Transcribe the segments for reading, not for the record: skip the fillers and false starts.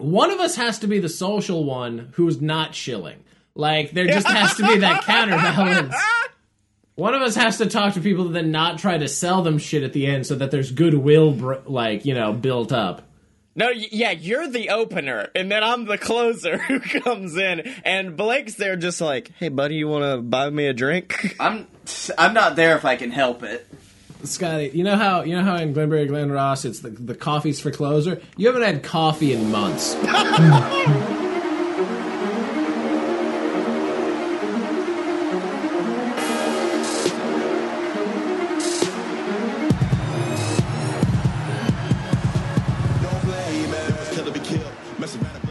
One of us has to be the social one who's not shilling. Like, there just has to be that counterbalance. One of us has to talk to people and then not try to sell them shit at the end so that there's goodwill, built up. No, yeah, you're the opener, and then I'm the closer who comes in, and Blake's there just like, hey, buddy, you want to buy me a drink? I'm not there if I can help it. Scotty, you know how in Glengarry Glen Ross it's the coffee's for closer? You haven't had coffee in months.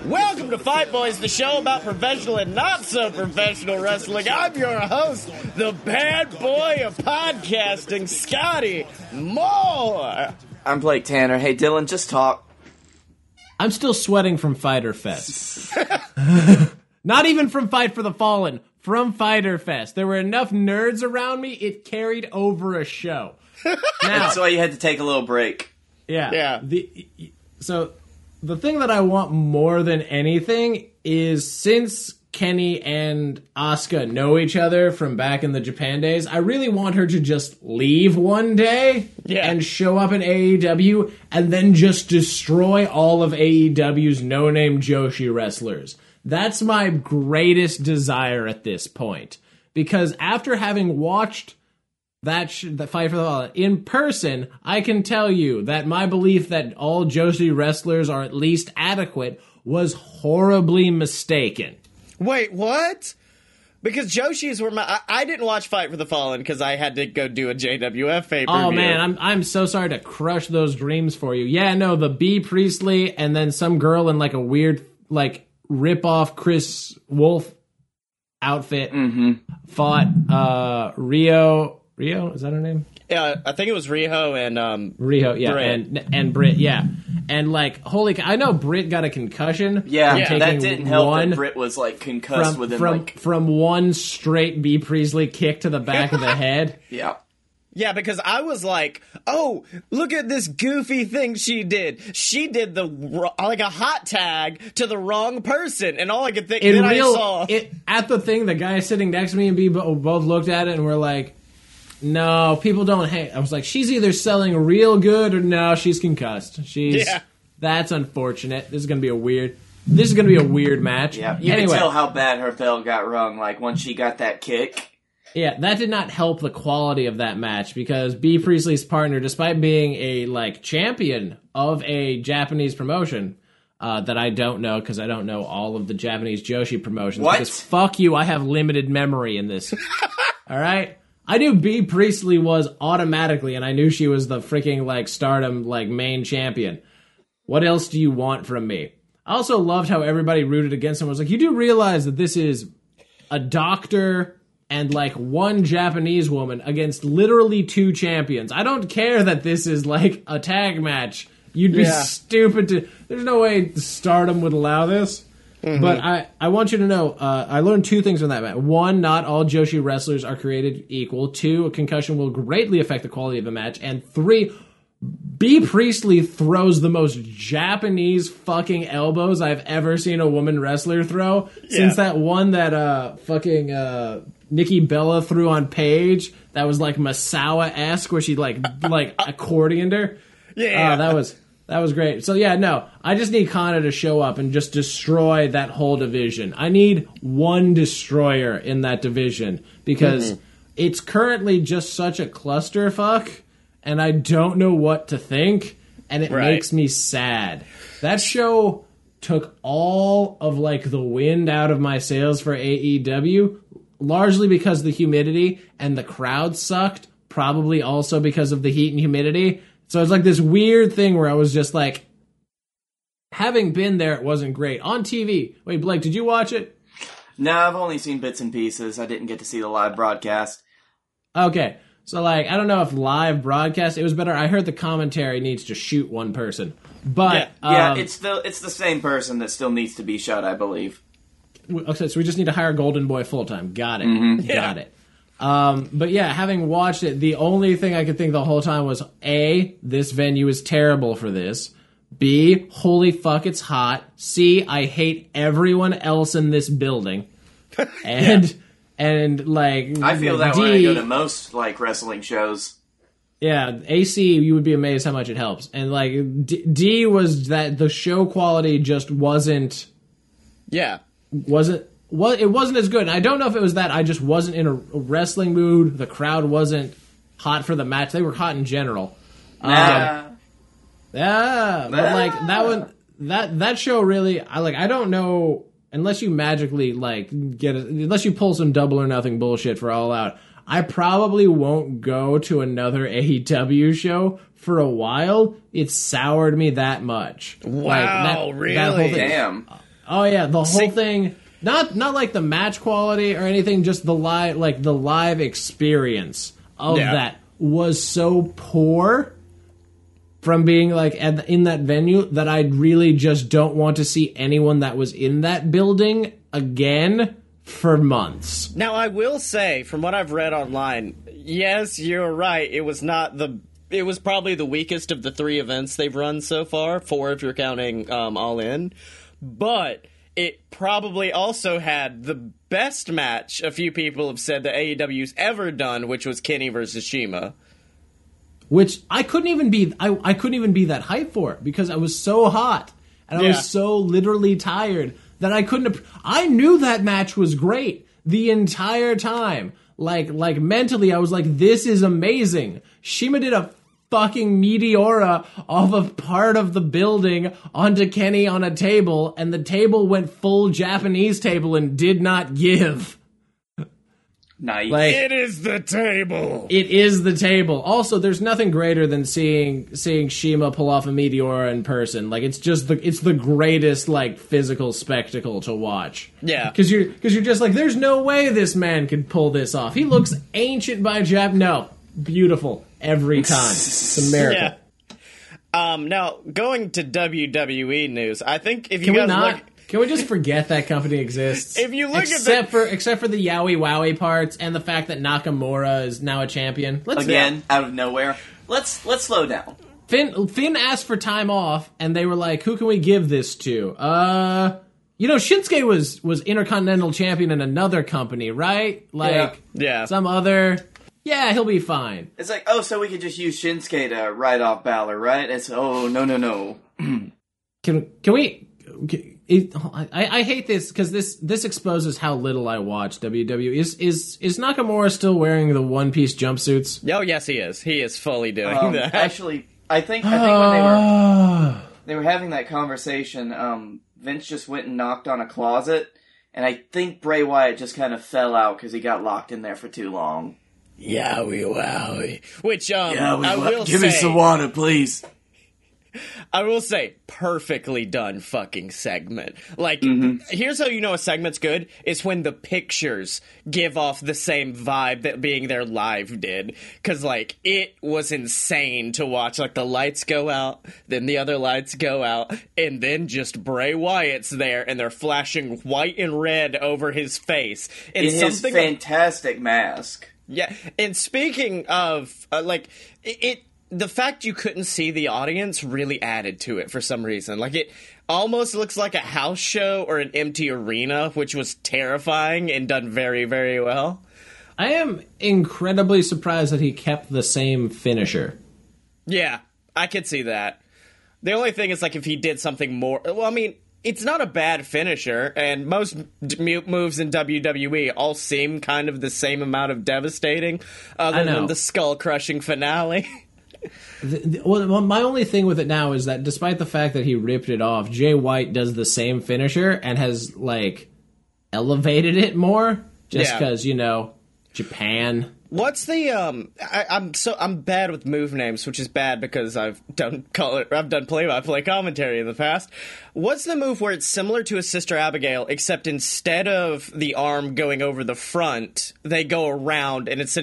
Welcome to Fight Boys, the show about professional and not-so-professional wrestling. I'm your host, the bad boy of podcasting, Scotty Moore. I'm Blake Tanner. Hey, Dylan, just talk. I'm still sweating from Fyter Fest. Not even from Fight for the Fallen, from Fyter Fest. There were enough nerds around me, it carried over a show. Now, that's why you had to take a little break. Yeah. The thing that I want more than anything is, since Kenny and Asuka know each other from back in the Japan days, I really want her to just leave one day and show up in AEW and then just destroy all of AEW's no-name Joshi wrestlers. That's my greatest desire at this point. Because after having watched the Fight for the Fallen in person, I can tell you that my belief that all Joshi wrestlers are at least adequate was horribly mistaken. Wait, what? Because Joshis were I didn't watch Fight for the Fallen because I had to go do a JWF pay-per-view. Oh man, I'm so sorry to crush those dreams for you. Yeah, no, the Bea Priestley and then some girl in like a weird like rip-off Chris Wolf outfit fought Rio. Rio, is that her name? Yeah, I think it was Rio and Rio, yeah, Britt. and Britt, yeah, and like holy, I know Britt got a concussion. Yeah, that didn't help. That Britt was like concussed from one straight Bea Priestley kick to the back of the head. Yeah, because I was like, oh, look at this goofy thing she did. She did a hot tag to the wrong person, and all I could think I saw it at the thing. The guy sitting next to me and Bea both looked at it and were like, no, people don't hate. I was like, she's either selling real good or no, she's concussed. That's unfortunate. This is gonna be a weird match. Yeah, you can tell how bad her bell got rung. Like once she got that kick. Yeah, that did not help the quality of that match because Bea Priestley's partner, despite being a like champion of a Japanese promotion that I don't know because I don't know all of the Japanese Joshi promotions. What? Because fuck you, I have limited memory in this. All right. I knew Bea Priestley was automatically, and I knew she was the freaking, like, Stardom, like, main champion. What else do you want from me? I also loved how everybody rooted against him. I was like, you do realize that this is a doctor and, like, one Japanese woman against literally two champions. I don't care that this is, like, a tag match. You'd be stupid to... There's no way Stardom would allow this. Mm-hmm. But I want you to know, I learned two things from that match. One, not all Joshi wrestlers are created equal. Two, a concussion will greatly affect the quality of a match. And three, Bea Priestley throws the most Japanese fucking elbows I've ever seen a woman wrestler throw. Yeah. Since that one that Nikki Bella threw on Paige, that was like Masawa-esque, where she like accordioned her. Yeah. That was great. So, yeah, no, I just need Kana to show up and just destroy that whole division. I need one destroyer in that division because it's currently just such a clusterfuck, and I don't know what to think, and it makes me sad. That show took all of, like, the wind out of my sails for AEW, largely because the humidity and the crowd sucked, probably also because of the heat and humidity. So it's like this weird thing where I was just like, having been there, it wasn't great. On TV. Wait, Blake, did you watch it? No, I've only seen bits and pieces. I didn't get to see the live broadcast. Okay. So, like, I don't know if live broadcast, it was better. I heard the commentary needs to shoot one person. But yeah, it's the same person that still needs to be shot, I believe. Okay, so we just need to hire Golden Boy full-time. Got it. Mm-hmm. Got it. But yeah, having watched it, the only thing I could think the whole time was, A, this venue is terrible for this. B, holy fuck, it's hot. C, I hate everyone else in this building. And, yeah. And like... I feel that D, when I go to most, like, wrestling shows. Yeah, AC, you would be amazed how much it helps. And, like, D was that the show quality just wasn't... Yeah. It wasn't as good. And I don't know if it was that I just wasn't in a wrestling mood. The crowd wasn't hot for the match. They were hot in general. Nah. Yeah, but like that one, that show really, I don't know, unless you magically like unless you pull some Double or Nothing bullshit for All Out, I probably won't go to another AEW show for a while. It soured me that much. Wow, like, really? That whole thing. Damn. Oh yeah, the whole thing. Not like the match quality or anything, just the live experience of that was so poor. From being, like, in that venue, that I really just don't want to see anyone that was in that building again for months. Now, I will say, from what I've read online, yes, you're right, it was probably the weakest of the three events they've run so far, four if you're counting All In, but it probably also had the best match a few people have said that AEW's ever done, which was Kenny versus Shima. Which I couldn't even be. I couldn't even be that hyped for it because I was so hot and I was so literally tired that I couldn't. I knew that match was great the entire time. Like mentally, I was like, "This is amazing." Shima did a fucking Meteora off of part of the building onto Kenny on a table, and the table went full Japanese table and did not give. Nice. Like, it is the table. It is the table. Also, there's nothing greater than seeing Shima pull off a Meteora in person. Like, it's the greatest like physical spectacle to watch. Yeah, because you're just like, there's no way this man could pull this off. He looks ancient by Jap. No, beautiful every time. It's a miracle. Yeah. Now going to WWE news, I think if you guys look. Can we just forget that company exists? If you look except for the Yowie Wowie parts and the fact that Nakamura is now a champion. Out of nowhere. Let's slow down. Finn asked for time off, and they were like, "Who can we give this to?" Shinsuke was Intercontinental Champion in another company, right? Like, yeah. Some other. Yeah, he'll be fine. It's like, oh, so we could just use Shinsuke to write off Balor, right? It's no. I hate this because this exposes how little I watch WWE. Is Nakamura still wearing the one-piece jumpsuits? Oh yes, he is. He is fully doing that. Actually, I think when they were having that conversation, Vince just went and knocked on a closet, and I think Bray Wyatt just kind of fell out because he got locked in there for too long. Yowie wowie. Which I will give me some water, please. I will say, perfectly done fucking segment. Like, Here's how you know a segment's good, is when the pictures give off the same vibe that being there live did. Because, like, it was insane to watch. Like, the lights go out, then the other lights go out, and then just Bray Wyatt's there, and they're flashing white and red over his face. And in his fantastic mask. Yeah, and speaking of, the fact you couldn't see the audience really added to it for some reason. Like, it almost looks like a house show or an empty arena, which was terrifying and done very, very well. I am incredibly surprised that he kept the same finisher. Yeah, I could see that. The only thing is, like, if he did something more... Well, I mean, it's not a bad finisher, and most moves in WWE all seem kind of the same amount of devastating, other than the skull-crushing finale. Well, my only thing with it now is that despite the fact that he ripped it off, Jay White does the same finisher and has, like, elevated it more just because, Japan. What's the I'm bad with move names, which is bad because I've done play-by-play commentary in the past. What's the move where it's similar to his sister Abigail, except instead of the arm going over the front, they go around, and it's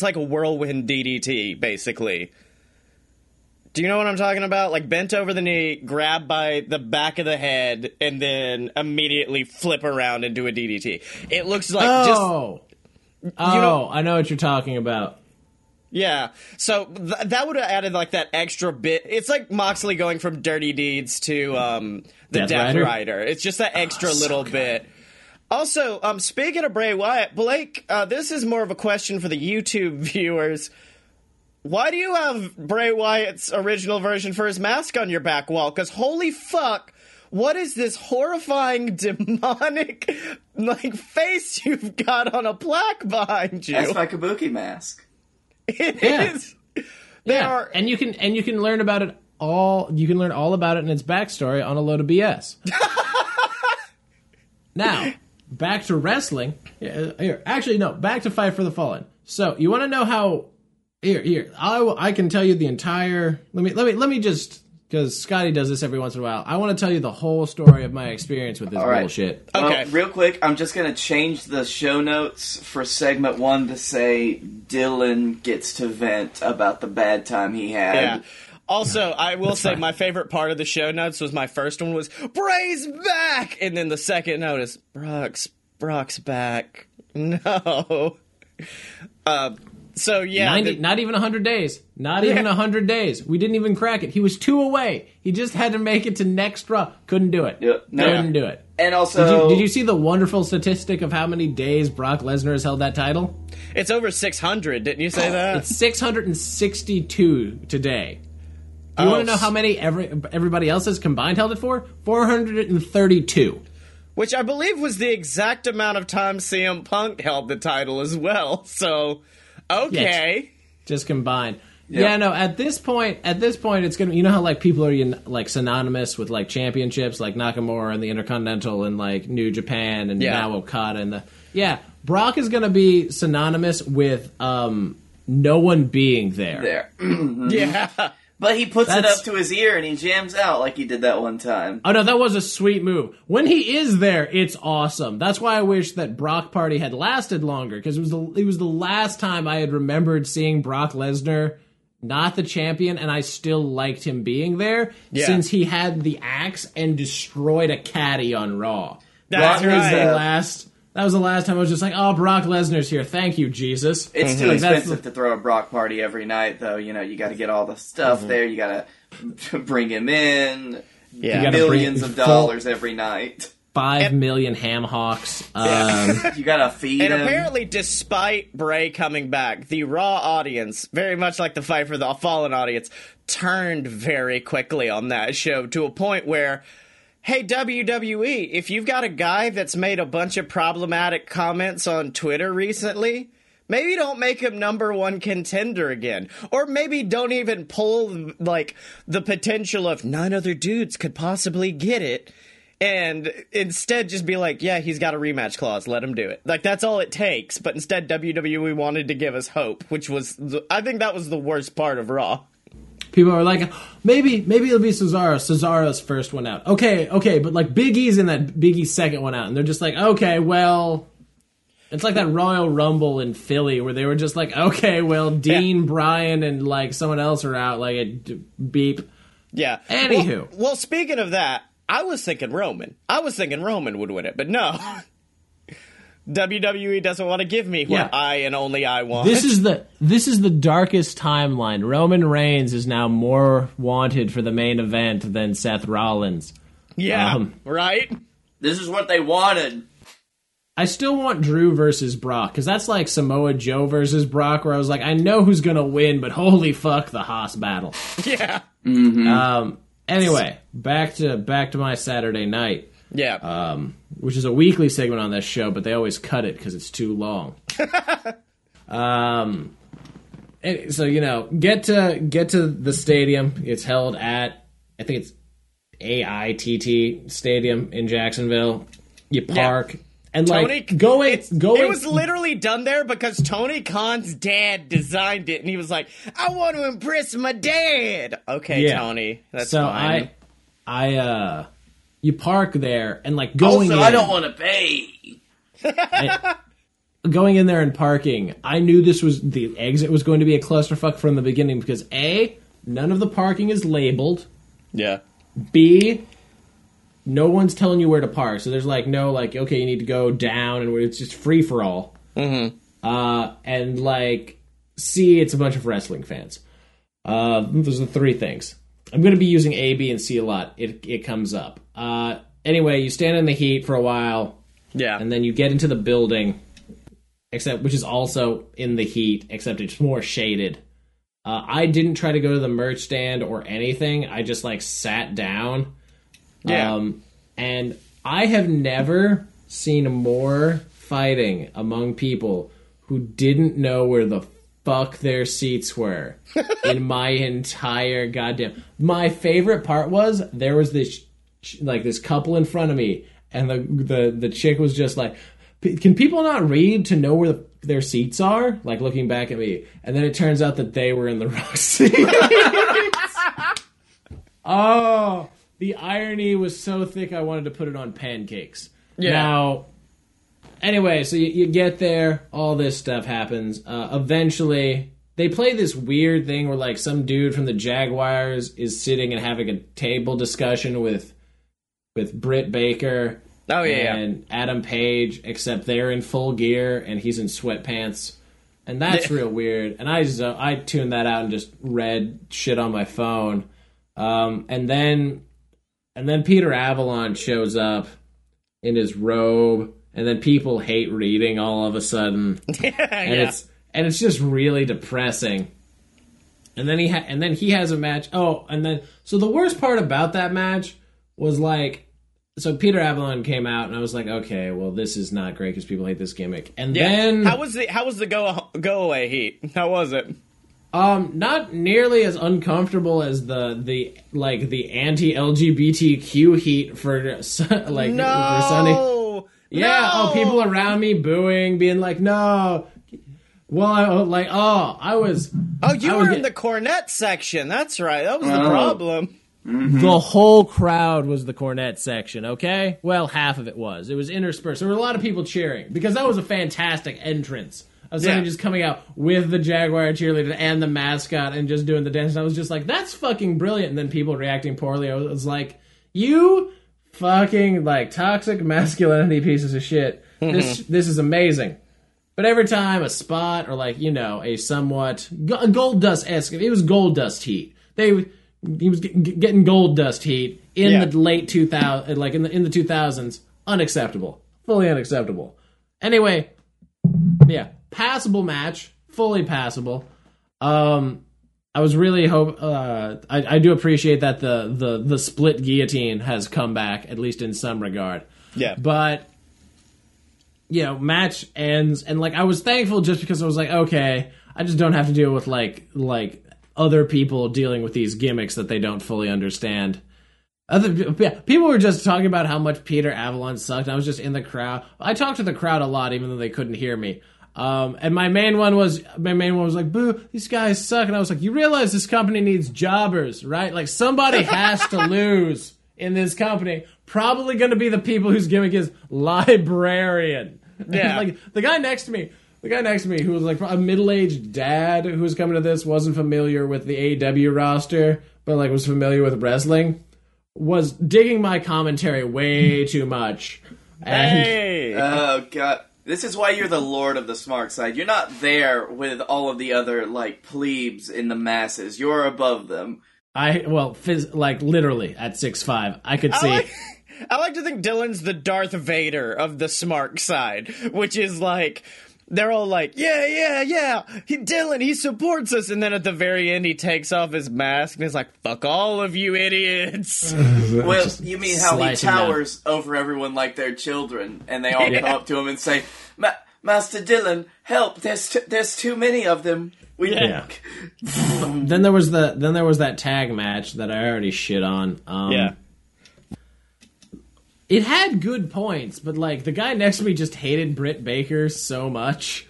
like a whirlwind DDT, basically. Do you know what I'm talking about? Like, bent over the knee, grabbed by the back of the head, and then immediately flip around and do a DDT. It looks like I know what you're talking about. Yeah, so that would have added like that extra bit. It's like Moxley going from Dirty Deeds to the Death Rider. It's just that extra little bit. Also, speaking of Bray Wyatt, Blake, this is more of a question for the YouTube viewers. Why do you have Bray Wyatt's original version for his mask on your back wall? Because holy fuck, what is this horrifying, demonic, like, face you've got on a plaque behind you? That's my kabuki mask. It is. They are... And you can learn about it all. You can learn all about it and its backstory on a load of BS. Now, back to wrestling. Here, actually, no. Back to Fight for the Fallen. So you want to know how? Here. I can tell you the entire. Let me just, because Scotty does this every once in a while. I want to tell you the whole story of my experience with this bullshit. Okay, real quick, I'm just going to change the show notes for segment one to say Dylan gets to vent about the bad time he had. Yeah. Also, I will say my favorite part of the show notes was my first one was Bray's back, and then the second note is Brock's back. No. So, yeah. 90, not even 100 days. Not even 100 days. We didn't even crack it. He was 2 away. He just had to make it to next Raw. Couldn't do it. Yep. No. Couldn't do it. And also... Did you see the wonderful statistic of how many days Brock Lesnar has held that title? It's over 600. Didn't you say that? It's 662 today. You want to know how many everybody else has combined held it for? 432. Which I believe was the exact amount of time CM Punk held the title as well. So... Okay. Yeah, just combined. Yep. Yeah, no, at this point it's going to, you know how like people are like synonymous with like championships like Nakamura and the Intercontinental and like New Japan and now Okada and Brock is going to be synonymous with no one being there. Mm-hmm. Yeah. But he puts it up to his ear and he jams out like he did that one time. Oh, no, that was a sweet move. When he is there, it's awesome. That's why I wish that Brock Party had lasted longer, because it was the last time I had remembered seeing Brock Lesnar, not the champion, and I still liked him being there since he had the axe and destroyed a caddy on Raw. That was the last time I was just like, oh, Brock Lesnar's here. Thank you, Jesus. It's too expensive to throw a Brock party every night, though. You know, you got to get all the stuff there. You got to bring him in. Yeah. Millions of dollars every night. 5 million ham hocks. You got to feed him. And apparently, despite Bray coming back, the Raw audience, very much like the Fight for the Fallen audience, turned very quickly on that show to a point where... Hey, WWE, if you've got a guy that's made a bunch of problematic comments on Twitter recently, maybe don't make him #1 contender again. Or maybe don't even pull, like, the potential of 9 other dudes could possibly get it. And instead just be like, yeah, he's got a rematch clause, let him do it. Like, that's all it takes. But instead, WWE wanted to give us hope, which was, I think that was the worst part of Raw. People are like, maybe it'll be Cesaro. Cesaro's first one out. Okay, but like Big E's in that, Big E's second one out. And they're just like, okay, well, it's like that Royal Rumble in Philly where they were just like, okay, well, Dean, Bryan, and like someone else are out. Like beep. Yeah. Anywho. Well, speaking of that, I was thinking Roman. Would win it, but no. WWE doesn't want to give me what I and only I want. This is the darkest timeline. Roman Reigns is now more wanted for the main event than Seth Rollins. Yeah, right? This is what they wanted. I still want Drew versus Brock, because that's like Samoa Joe versus Brock, where I was like, I know who's going to win, but holy fuck, the Haas battle. Yeah. Mm-hmm. Anyway, back to my Saturday night. Yeah. Which is a weekly segment on this show, but they always cut it because it's too long. So, you know, get to the stadium. It's held at, I think it's AITT Stadium in Jacksonville. You park. Yeah. And, like, going... It was literally done there because Tony Khan's dad designed it, and he was like, I want to impress my dad. Okay, yeah. Tony. That's fine. I You park there and like going. Also, I don't want to pay. Going in there and parking, I knew this was the exit was going to be a clusterfuck from the beginning because A, none of the parking is labeled. Yeah. B, no one's telling you where to park, so there's like no like okay you need to go down and it's just free for all. Mm-hmm. And like C, it's a bunch of wrestling fans. Those are the three things. I'm going to be using A, B, and C a lot. It comes up. Anyway, you stand in the heat for a while. Yeah. And then you get into the building, which is also in the heat, except it's more shaded. I didn't try to go to the merch stand or anything. I just, sat down. Yeah. And I have never seen more fighting among people who didn't know where the fuck their seats were in my entire goddamn... My favorite part was there was this couple in front of me, and the chick was just like, can people not read to know where their seats are? Like, looking back at me. And then it turns out that they were in the wrong seats. Oh, the irony was so thick I wanted to put it on pancakes. Yeah. Now... Anyway, so you get there, all this stuff happens. Eventually, they play this weird thing where, some dude from the Jaguars is sitting and having a table discussion with Britt Baker and Adam Page, except they're in full gear and he's in sweatpants. And that's real weird. And I tuned that out and just read shit on my phone. And then Peter Avalon shows up in his robe. And then people hate reading all of a sudden, it's just really depressing. And then he has a match. Oh, and then so the worst part about that match was so Peter Avalon came out, and I was like, okay, well this is not great because people hate this gimmick. And then how was the go away heat? How was it? Not nearly as uncomfortable as the anti-LGBTQ heat for Sunny. Yeah, no! Oh, people around me booing, being like, no. Well, I was... Oh, you were in the cornet section. That's right. That was the problem. Mm-hmm. The whole crowd was the cornet section, okay? Well, half of it was. It was interspersed. There were a lot of people cheering, because that was a fantastic entrance. Of somebody just coming out with the Jaguar cheerleader and the mascot and just doing the dance. And I was just like, that's fucking brilliant. And then people reacting poorly. I was like, you... fucking toxic masculinity pieces of shit. This is amazing. But every time a spot or a somewhat Goldust-esque, it was Goldust heat. He was getting Goldust heat in the late 2000s, in the 2000s. Unacceptable, fully unacceptable. Anyway, passable match, fully passable. I was really I do appreciate that the split guillotine has come back, at least in some regard. Yeah. But, match ends, and, I was thankful just because I was like, okay, I just don't have to deal with, other people dealing with these gimmicks that they don't fully understand. People were just talking about how much Peter Avalon sucked, and I was just in the crowd. I talked to the crowd a lot, even though they couldn't hear me. And my main one was like, boo, these guys suck. And I was like, you realize this company needs jobbers, right? Somebody has to lose in this company. Probably going to be the people whose gimmick is librarian. Yeah. The guy next to me who was a middle-aged dad who was coming to this, wasn't familiar with the AEW roster, but was familiar with wrestling, was digging my commentary way too much. Hey! Oh, God. This is why you're the lord of the smart side. You're not there with all of the other, plebes in the masses. You're above them. Literally, at 6'5", I could see... I like to think Dylan's the Darth Vader of the smart side, which is, they're all yeah, Dylan, he supports us, and then at the very end, he takes off his mask, and he's like, fuck all of you idiots. Well, you mean how he towers over everyone like they're children, and they all come up to him and say, Master Dylan, help, there's too many of them. Then there was that tag match that I already shit on. It had good points, but, the guy next to me just hated Britt Baker so much.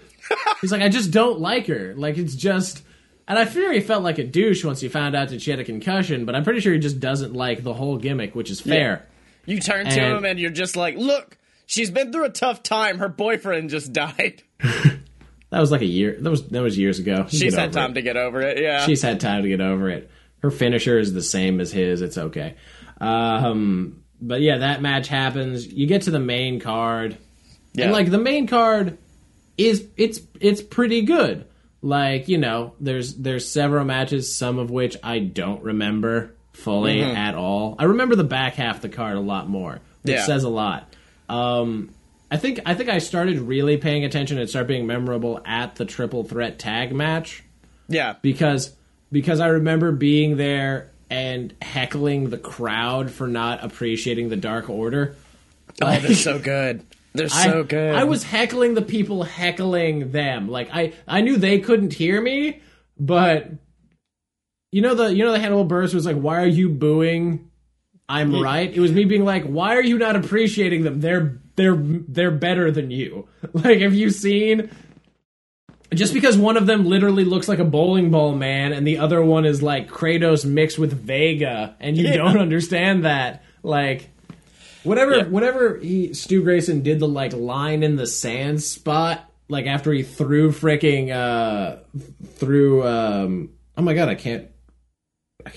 He's I just don't like her. It's just... And I fear he felt like a douche once he found out that she had a concussion, but I'm pretty sure he just doesn't like the whole gimmick, which is fair. Yeah. You turn to him and you're just like, look, she's been through a tough time. Her boyfriend just died. That was a year... That was years ago. She's had time to get over it, yeah. She's had time to get over it. Her finisher is the same as his. It's okay. But yeah, that match happens. You get to the main card, and the main card is it's pretty good. like, you know, there's several matches, some of which I don't remember fully at all. I remember the back half of the card a lot more, which says a lot. I think I started really paying attention and start being memorable at the triple threat tag match. Yeah. Because I remember being there and heckling the crowd for not appreciating the Dark Order. Like, oh, they're so good. They're so good. I was heckling the people heckling them. Like, I knew they couldn't hear me, but you know the Hannibal Buress was like, "Why are you booing? I'm right." It was me being like, "Why are you not appreciating them? They're better than you." Like, have you seen? Just because one of them literally looks like a bowling ball man and the other one is like Kratos mixed with Vega, and you don't understand that, like, whenever Stu Grayson did the like line in the sand spot, like after he threw freaking oh my god,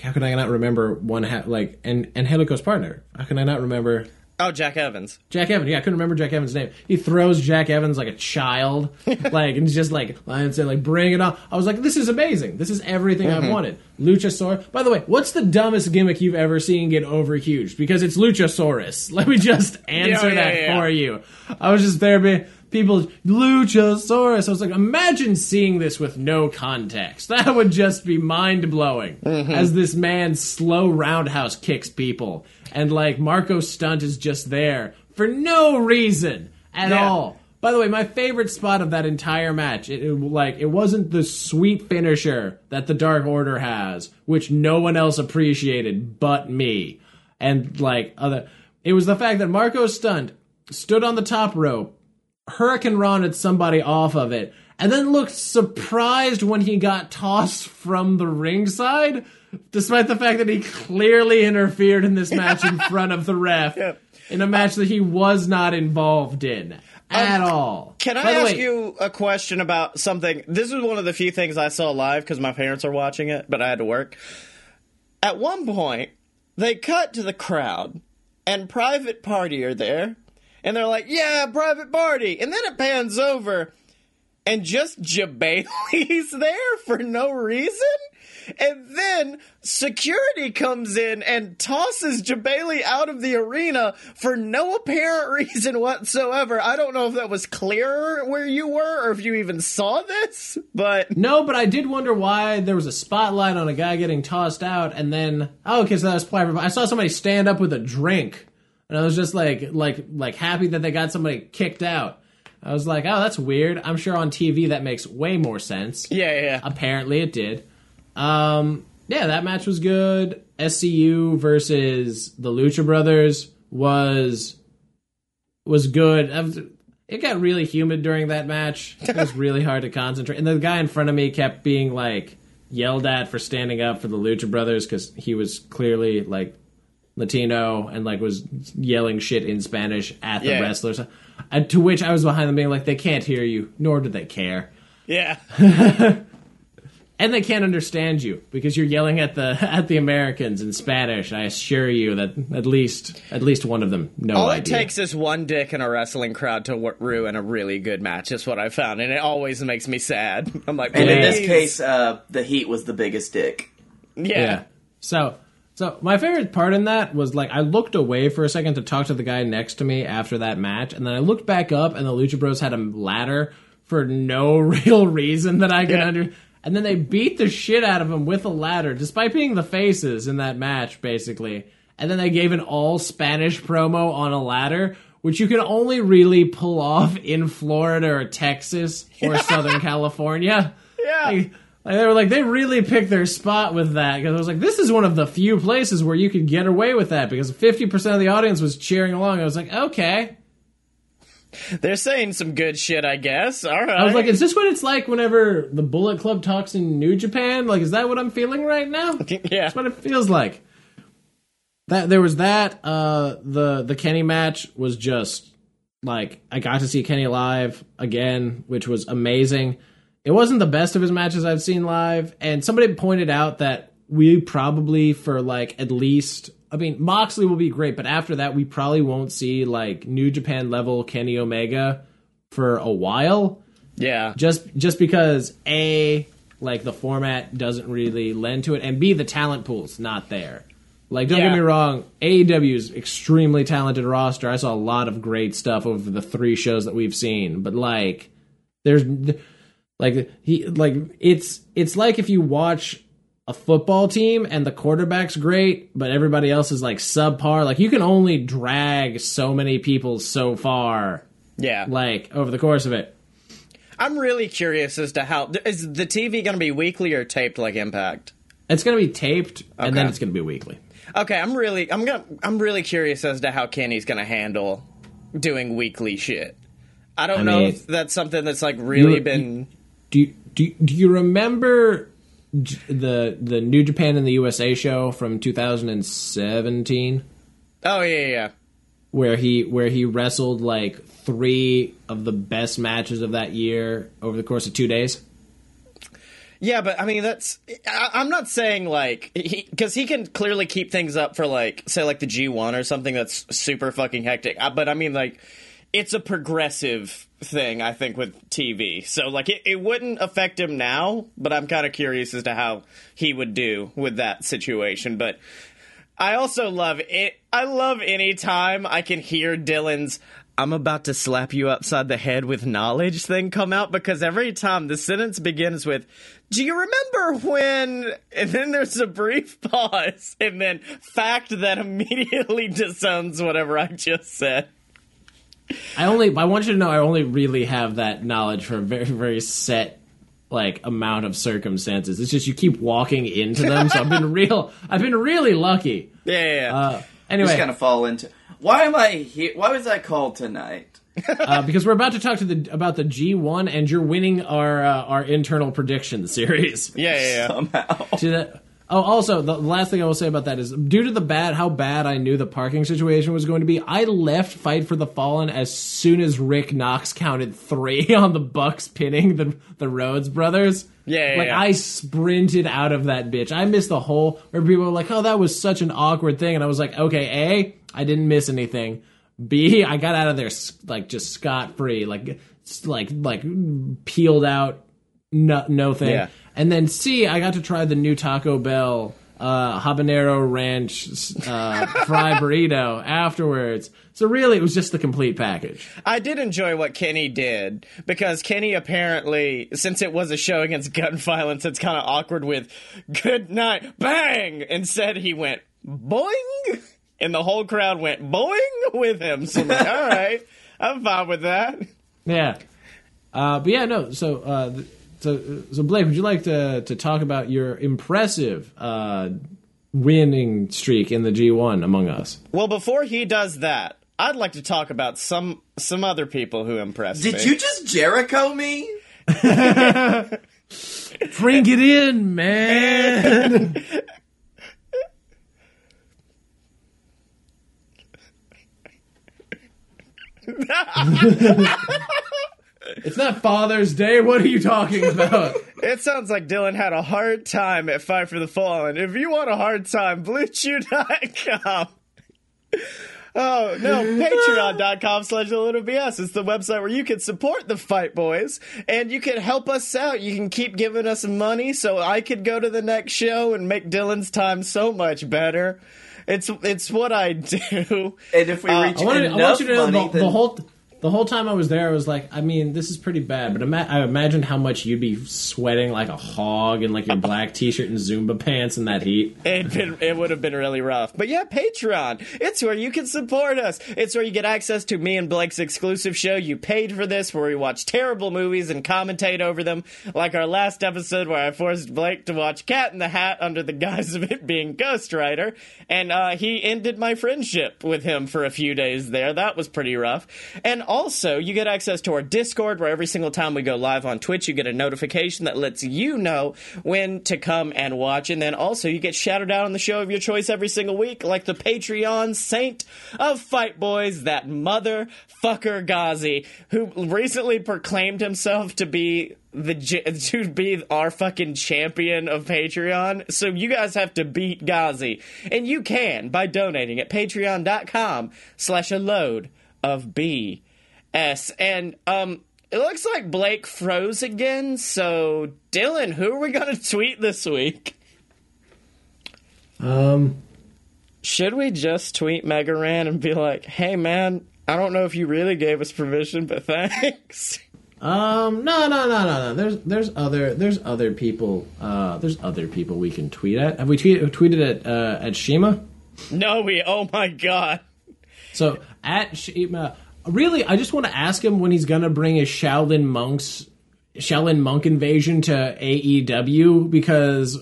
how can I not remember and Helico's partner? How can I not remember? Oh, Jack Evans. Jack Evans. Yeah, I couldn't remember Jack Evans' name. He throws Jack Evans like a child, like, and just like, and said, like, "Bring it on." I was like, this is amazing. This is everything I've wanted. Luchasaurus. By the way, what's the dumbest gimmick you've ever seen get overhuge? Because it's Luchasaurus. Let me just answer for you. I was just there being people, Luchasaurus. I was like, imagine seeing this with no context. That would just be mind blowing as this man slow roundhouse kicks people. And, like, Marco Stunt is just there for no reason at all. By the way, my favorite spot of that entire match, it wasn't the sweet finisher that the Dark Order has, which no one else appreciated but me. And, like, it was the fact that Marco Stunt stood on the top rope, Hurricane Ron'd somebody off of it, and then looked surprised when he got tossed from the ringside, despite the fact that he clearly interfered in this match in front of the ref in a match that he was not involved in at all. Can I ask you a question about something? This is one of the few things I saw live because my parents are watching it, but I had to work. At one point, they cut to the crowd, and Private Party are there, and they're like, "Yeah, Private Party," and then it pans over, and just Jabali's there for no reason. And then security comes in and tosses Jabali out of the arena for no apparent reason whatsoever. I don't know if that was clearer where you were or if you even saw this, but... No, but I did wonder why there was a spotlight on a guy getting tossed out and then... Oh, okay, so that was Private. I saw somebody stand up with a drink, and I was just like happy that they got somebody kicked out. I was like, oh, that's weird. I'm sure on TV that makes way more sense. Yeah. Apparently it did. That match was good. SCU versus the Lucha Brothers was good. It got really humid during that match. It was really hard to concentrate. And the guy in front of me kept being, like, yelled at for standing up for the Lucha Brothers because he was clearly, like, Latino and, like, was yelling shit in Spanish at the wrestlers. To which I was behind them being like, they can't hear you, nor do they care. Yeah. And they can't understand you because you're yelling at the Americans in Spanish. I assure you that at least one of them no idea. All it takes is one dick in a wrestling crowd to ruin a really good match. Is what I found, and it always makes me sad. I'm like, please. And in this case, the Heat was the biggest dick. Yeah. So my favorite part in that was, like, I looked away for a second to talk to the guy next to me after that match, and then I looked back up, and the Lucha Bros had a ladder for no real reason that I could understand. And then they beat the shit out of him with a ladder, despite being the faces in that match, basically. And then they gave an all-Spanish promo on a ladder, which you can only really pull off in Florida or Texas or Southern California. Yeah. Like they were like, they really picked their spot with that. Because I was like, this is one of the few places where you could get away with that, because 50% of the audience was cheering along. I was like, okay. They're saying some good shit, I guess. All right. I was like, is this what it's like whenever the Bullet Club talks in New Japan? Like, is that what I'm feeling right now? Yeah. That's what it feels like. That there was that. The Kenny match was just, like, I got to see Kenny live again, which was amazing. It wasn't the best of his matches I've seen live. And somebody pointed out that we probably for, like, at least... I mean, Moxley will be great, but after that, we probably won't see, like, New Japan level Kenny Omega for a while. Yeah. Just because A, like the format doesn't really lend to it, and B, the talent pool's not there. Like, don't get me wrong, AEW's extremely talented roster. I saw a lot of great stuff over the three shows that we've seen, but like, there's like it's like if you watch a football team and the quarterback's great, but everybody else is like subpar. Like, you can only drag so many people so far. Yeah, like over the course of it. I'm really curious as to how is the TV going to be weekly or taped like Impact? It's going to be taped, okay. And then it's going to be weekly. Okay, I'm really curious as to how Kenny's going to handle doing weekly shit. I don't know if that's something that's like really been. Do you remember the New Japan and the USA show from 2017? Oh yeah. Where he wrestled like three of the best matches of that year over the course of 2 days. Yeah, but I mean, I'm not saying like, because he can clearly keep things up for like, say like the G1 or something that's super fucking hectic. But I mean, like, it's a progressive thing, I think, with TV. So like, it wouldn't affect him now, but I'm kind of curious as to how he would do with that situation. But I also love it. I love any time I can hear Dylan's "I'm about to slap you upside the head with knowledge" thing come out, because every time the sentence begins with, "Do you remember when?" and then there's a brief pause, and then fact that immediately disowns whatever I just said. I want you to know I only really have that knowledge for a very, very set like amount of circumstances. It's just you keep walking into them. So I've been really lucky. Yeah. Anyway, just kind of fall into. Why am I here? Why was I called tonight? Because we're about to talk about the G1, and you're winning our internal prediction series. Yeah. Somehow. Also, the last thing I will say about that is, due to how bad I knew the parking situation was going to be, I left Fight for the Fallen as soon as Rick Knox counted three on the Bucks pinning the Rhodes brothers. Yeah. I sprinted out of that bitch. I missed the whole, where people were like, "Oh, that was such an awkward thing," and I was like, okay, A, I didn't miss anything. B, I got out of there like just scot free, like peeled out. No thing. Yeah. And then C, I got to try the new Taco Bell habanero ranch fry burrito afterwards. So really, it was just the complete package. I did enjoy what Kenny did, because Kenny apparently, since it was a show against gun violence, it's kind of awkward with "good night, bang." Instead, he went boing, and the whole crowd went boing with him. So I'm like, all right, I'm fine with that. Yeah. But yeah, no. So Blake, would you like to talk about your impressive winning streak in the G1 among us? Well, before he does that, I'd like to talk about some other people who impressed me. Did you just Jericho me? Bring it in, man. It's not Father's Day. What are you talking about? It sounds like Dylan had a hard time at Fight for the Fallen. If you want a hard time, BlueChew.com. Oh, no, Patreon.com/LoadofBS is the website where you can support the Fight Boys, and you can help us out. You can keep giving us money so I could go to the next show and make Dylan's time so much better. It's what I do. And if we reach enough money... The whole time I was there, I was like, I mean, this is pretty bad, but I imagined how much you'd be sweating like a hog in like your black t-shirt and Zumba pants in that heat. It would have been really rough. But yeah, Patreon. It's where you can support us. It's where you get access to me and Blake's exclusive show, You Paid for This, where we watch terrible movies and commentate over them, like our last episode where I forced Blake to watch Cat in the Hat under the guise of it being Ghost Rider, and he ended my friendship with him for a few days there. That was pretty rough. And also, you get access to our Discord, where every single time we go live on Twitch, you get a notification that lets you know when to come and watch. And then also, you get shouted out on the show of your choice every single week, like the Patreon saint of Fight Boys, that motherfucker Ghazi, who recently proclaimed himself to be our fucking champion of Patreon. So you guys have to beat Ghazi. And you can by donating at patreon.com/aloadofbs. And It looks like Blake froze again, so Dylan, who are we going to tweet this week? Should we just tweet Megaran and be like, hey man, I don't know if you really gave us permission, but thanks. No. There's other people. There's other people we can tweet at. Have we tweeted at Shima? No, oh my god. So at Shima, really, I just want to ask him when he's gonna bring his Shaolin monk invasion to AEW, because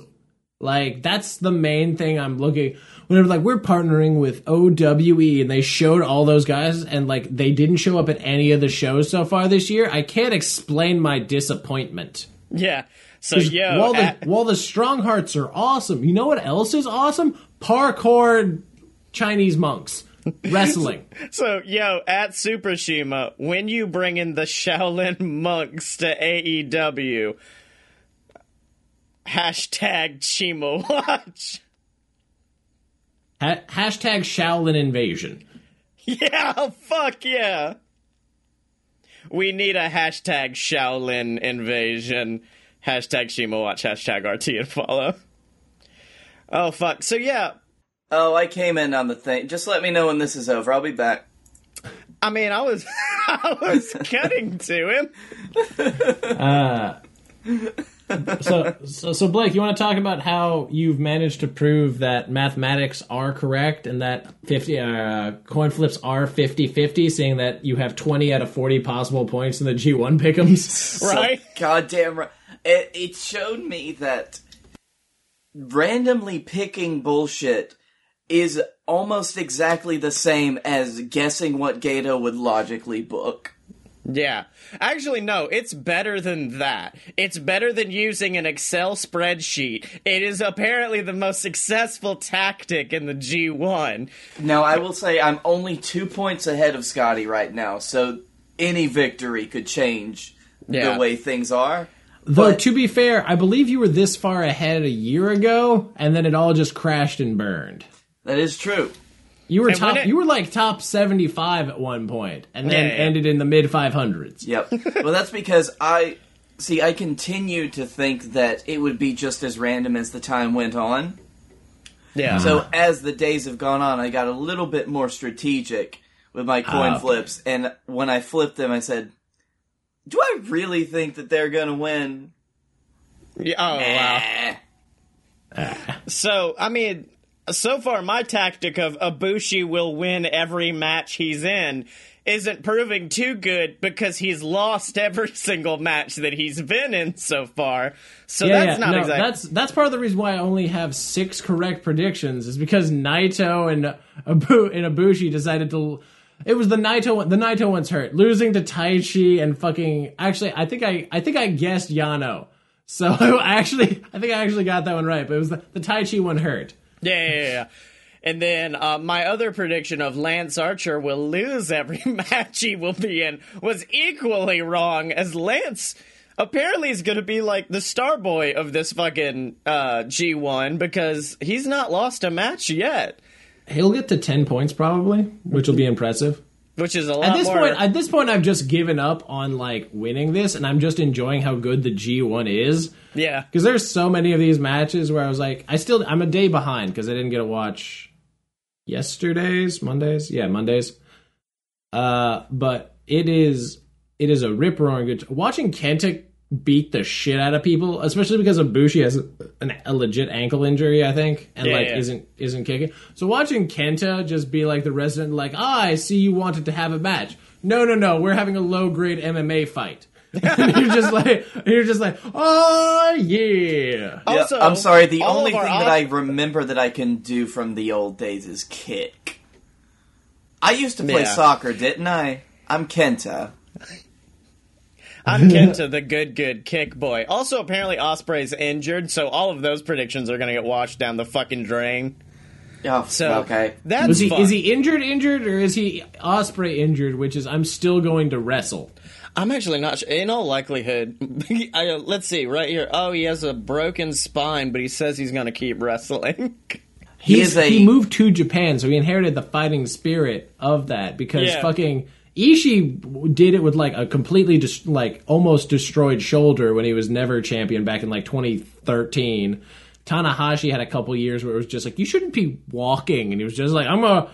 like that's the main thing I'm looking. Whenever like we're partnering with OWE and they showed all those guys and like they didn't show up at any of the shows so far this year, I can't explain my disappointment. Yeah. So yo, while the Strong Hearts are awesome, you know what else is awesome? Parkour Chinese monks wrestling. So yo, at Super Shima, when you bring in the Shaolin monks to AEW, hashtag Shima watch. Hashtag Shaolin Invasion. Yeah, fuck yeah. We need a hashtag Shaolin Invasion. Hashtag Shima Watch. Hashtag RT and follow. Oh, fuck. So, yeah. Oh, I came in on the thing. Just let me know when this is over. I'll be back. I mean, I was cutting to him. So Blake, you want to talk about how you've managed to prove that mathematics are correct and that coin flips are 50-50, seeing that you have 20 out of 40 possible points in the G1 pick'ems? Right? So, goddamn right. It showed me that randomly picking bullshit is almost exactly the same as guessing what Gato would logically book. Yeah. Actually, no, it's better than that. It's better than using an Excel spreadsheet. It is apparently the most successful tactic in the G1. Now, I will say I'm only 2 points ahead of Scotty right now, so any victory could change the way things are. Though, to be fair, I believe you were this far ahead a year ago, and then it all just crashed and burned. That is true. You were like top 75 at one point, and then ended in the mid 500s. Yep. Well, that's because I continued to think that it would be just as random as the time went on. Yeah. So as the days have gone on, I got a little bit more strategic with my coin flips, and when I flipped them, I said, "Do I really think that they're gonna win?" Yeah. Oh wow. So I mean. So far, my tactic of Ibushi will win every match he's in isn't proving too good because he's lost every single match that he's been in so far. So exactly. That's part of the reason why I only have 6 correct predictions is because Naito and Ibushi decided to. It was the Naito one. The Naito one's hurt, losing to Taichi and fucking. Actually, I think I guessed Yano. So I think I actually got that one right. But it was the Taichi one hurt. Yeah. And then my other prediction of Lance Archer will lose every match he will be in was equally wrong, as Lance apparently is going to be like the star boy of this fucking G1 because he's not lost a match yet. He'll get to 10 points probably, which will be impressive. Which is a lot At this point, I've just given up on, like, winning this, and I'm just enjoying how good the G1 is. Yeah. Because there's so many of these matches where I was like, I'm a day behind because I didn't get to watch Mondays. But it is a rip-roaring good... Watching Kenta beat the shit out of people, especially because Ibushi has a legit ankle injury, I think, and isn't kicking. So watching Kenta just be like the resident, like, I see you wanted to have a match. No, we're having a low grade MMA fight. And you're just like, oh yeah. Also, I'm sorry. The only thing that I remember that I can do from the old days is kick. I used to play soccer, didn't I? I'm Kenta. I'm Kenta, the good kick boy. Also, apparently Osprey's injured, so all of those predictions are going to get washed down the fucking drain. Oh, so, okay. That's fun. Is he injured, or is he Osprey injured, which is I'm still going to wrestle? I'm actually not sure. In all likelihood, let's see, right here. Oh, he has a broken spine, but he says he's going to keep wrestling. He moved to Japan, so he inherited the fighting spirit of that, because fucking Ishii did it with like a completely almost destroyed shoulder when he was never champion back in like 2013. Tanahashi had a couple years where it was just like, you shouldn't be walking, and he was just like, I'm a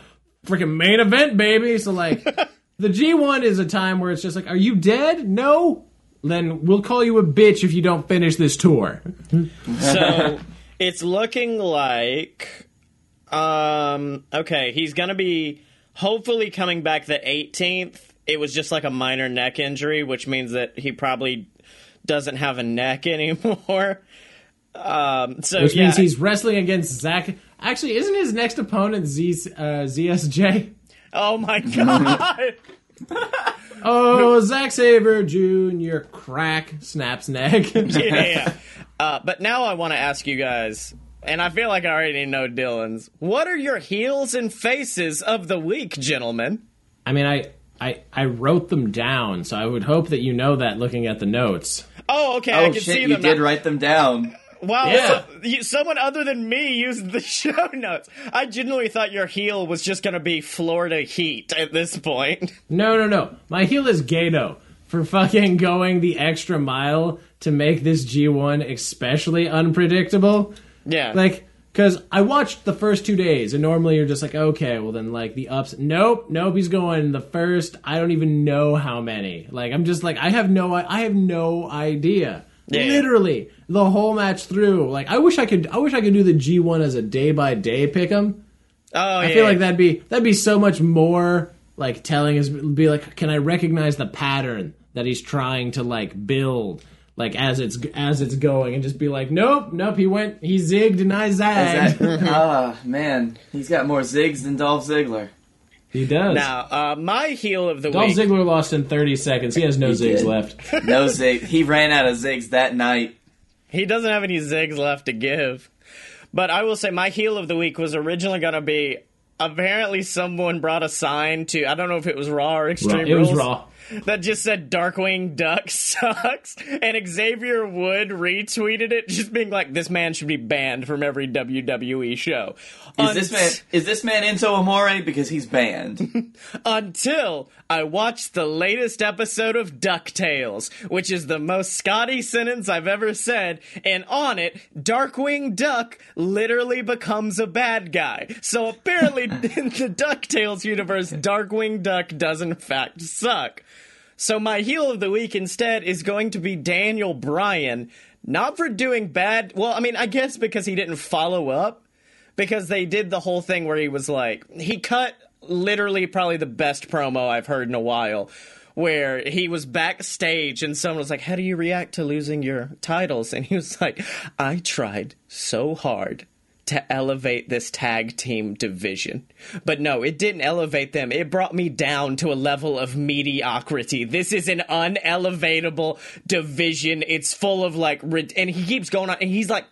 freaking main event, baby. So like the G1 is a time where it's just like, are you dead? No? Then we'll call you a bitch if you don't finish this tour. So it's looking like okay, he's gonna be hopefully coming back the 18th. It was just like a minor neck injury, which means that he probably doesn't have a neck anymore. Which means he's wrestling against Zach. Actually, isn't his next opponent ZSJ? Oh my god! Oh, Zack Sabre Jr. crack snaps neck. Yeah. But now I want to ask you guys, and I feel like I already know Dylan's. What are your heels and faces of the week, gentlemen? I mean, I wrote them down, so I would hope that you know that looking at the notes. Oh, okay. Oh, I can shit, see them. You did write them down. Wow, yeah. Someone other than me used the show notes. I genuinely thought your heel was just going to be Florida Heat at this point. No. My heel is Gato for fucking going the extra mile to make this G1 especially unpredictable. Yeah. Like, because I watched the first 2 days, and normally you're just like, okay, well then, like, the ups. Nope, he's going the first, I don't even know how many. Like, I'm just like, I have no idea. Yeah. Literally the whole match through. Like, I wish I could do the G1 as a day by day pick'em. I feel like that'd be so much more like telling. Is be like, can I recognize the pattern that he's trying to like build, like as it's going, and just be like, nope, he zigged and I zagged. Ah, man, he's got more zigs than Dolph Ziggler. He does. Now, my heel of the week... Dolph Ziggler lost in 30 seconds. He has no zigs left. No zigs. He ran out of zigs that night. He doesn't have any zigs left to give. But I will say my heel of the week was originally going to be... Apparently someone brought a sign to... I don't know if it was Raw or Extreme Rules. It was Raw. That just said Darkwing Duck sucks. And Xavier Wood retweeted it, just being like, this man should be banned from every WWE show. Is this man Enzo Amore? Because he's banned. Until I watched the latest episode of DuckTales, which is the most Scotty sentence I've ever said. And on it, Darkwing Duck literally becomes a bad guy. So apparently in the DuckTales universe, Darkwing Duck does in fact suck. So my heel of the week instead is going to be Daniel Bryan, not for doing bad. Well, I mean, I guess because he didn't follow up, because they did the whole thing where he was like, he cut literally probably the best promo I've heard in a while, where he was backstage and someone was like, how do you react to losing your titles? And he was like, I tried so hard to elevate this tag team division. But no, it didn't elevate them. It brought me down to a level of mediocrity. This is an unelevatable division. It's full of like... And he keeps going on, and he's like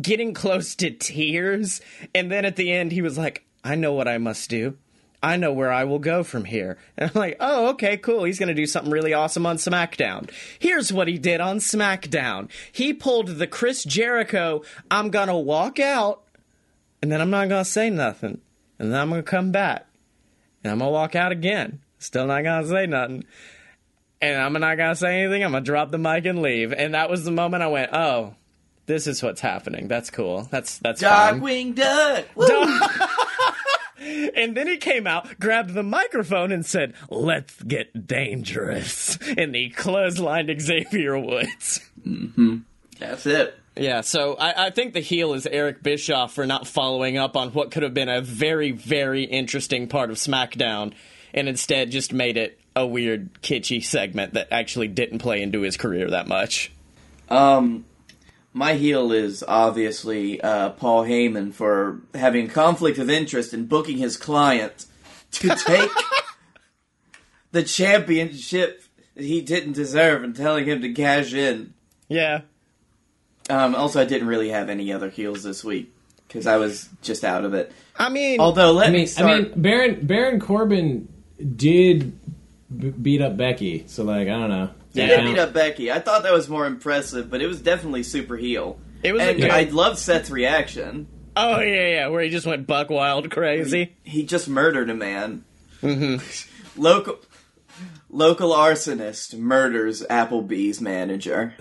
getting close to tears. And then at the end, he was like, I know what I must do. I know where I will go from here. And I'm like, oh, okay, cool. He's going to do something really awesome on SmackDown. Here's what he did on SmackDown. He pulled the Chris Jericho, I'm going to walk out, and then I'm not going to say nothing. And then I'm going to come back. And I'm going to walk out again. Still not going to say nothing. And I'm not going to say anything. I'm going to drop the mic and leave. And that was the moment I went, oh, this is what's happening. That's cool. That's Darkwing Duck. And then he came out, grabbed the microphone, and said, let's get dangerous. And he clotheslined Xavier Woods. Mm-hmm. That's it. Yeah, so I think the heel is Eric Bischoff for not following up on what could have been a very, very interesting part of SmackDown, and instead just made it a weird, kitschy segment that actually didn't play into his career that much. My heel is obviously Paul Heyman for having conflict of interest in booking his client to take the championship he didn't deserve and telling him to cash in. Yeah. Also, I didn't really have any other heels this week because I was just out of it. I mean, although Baron Corbin did beat up Becky, so like I don't know. Yeah, beat up Becky. I thought that was more impressive, but it was definitely super heel. It was. And I loved Seth's reaction. Oh, yeah, where he just went buck wild crazy. He just murdered a man. Mm-hmm. Local arsonist murders Applebee's manager.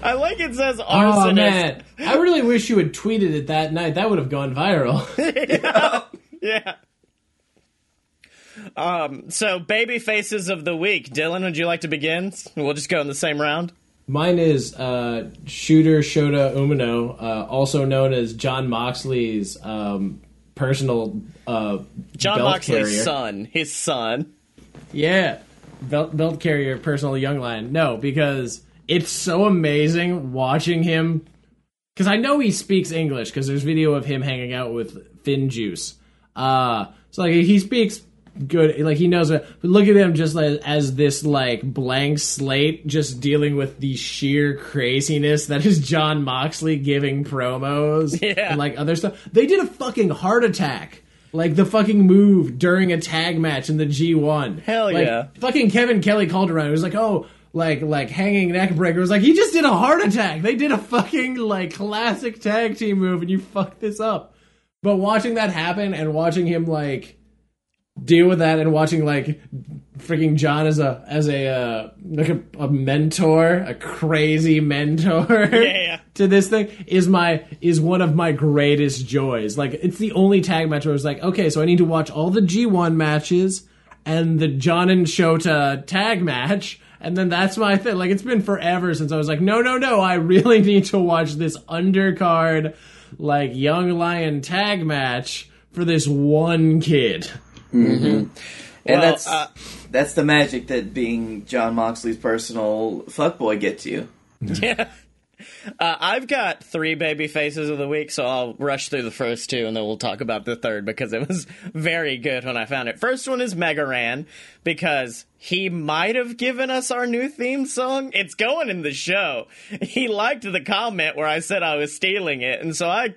I like it says arsonist. Oh, man. I really wish you had tweeted it that night. That would have gone viral. Yeah. So, baby faces of the week. Dylan, would you like to begin? We'll just go in the same round. Mine is Shooter Shota Umino, also known as John Moxley's personal John belt Moxley's carrier. Son. His son. Yeah. Belt carrier, personal young lion. No, because it's so amazing watching him. Because I know he speaks English, because there's video of him hanging out with Finn Juice. So, like, he speaks good, like, he knows it. But look at him just like, as this, like, blank slate, just dealing with the sheer craziness that is John Moxley giving promos and, like, other stuff. They did a fucking heart attack. Like, the fucking move during a tag match in the G1. Hell like, yeah. Fucking Kevin Kelly called around. He was like, oh, like hanging neck breaker. It was like, he just did a heart attack. They did a fucking, like, classic tag team move, and you fucked this up. But watching that happen and watching him, like, deal with that and watching, like, freaking John as a mentor, a crazy mentor to this thing is one of my greatest joys. Like, it's the only tag match where I was like, okay, so I need to watch all the G1 matches and the John and Shota tag match, and then that's my thing. Like, it's been forever since I was like, no, I really need to watch this undercard, like, Young Lion tag match for this one kid. Mm-hmm. And well, that's the magic that being John Moxley's personal fuckboy gets you. Yeah. I've got three baby faces of the week, so I'll rush through the first two and then we'll talk about the third because it was very good when I found it. First one is Megaran, because he might have given us our new theme song. It's going in the show. He liked the comment where I said I was stealing it, and so I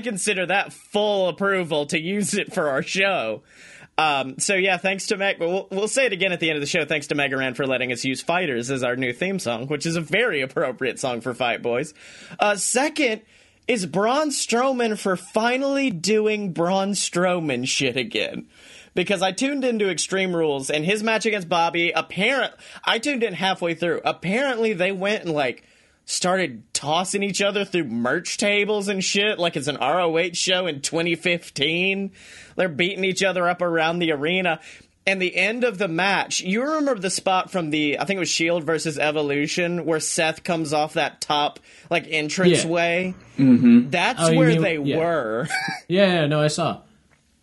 consider that full approval to use it for our show. So yeah, thanks to Meg. We'll say it again at the end of the show. Thanks to Megaran for letting us use Fighters as our new theme song, which is a very appropriate song for Fight Boys. Second is Braun Strowman for finally doing Braun Strowman shit again. Because I tuned into Extreme Rules and his match against Bobby, I tuned in halfway through. Apparently they went and like started tossing each other through merch tables and shit like it's an ROH show in 2015. They're beating each other up around the arena. And the end of the match, you remember the spot from the, I think it was Shield versus Evolution, where Seth comes off that top, like, entranceway? Yeah. Mm-hmm. That's where they were. No, I saw.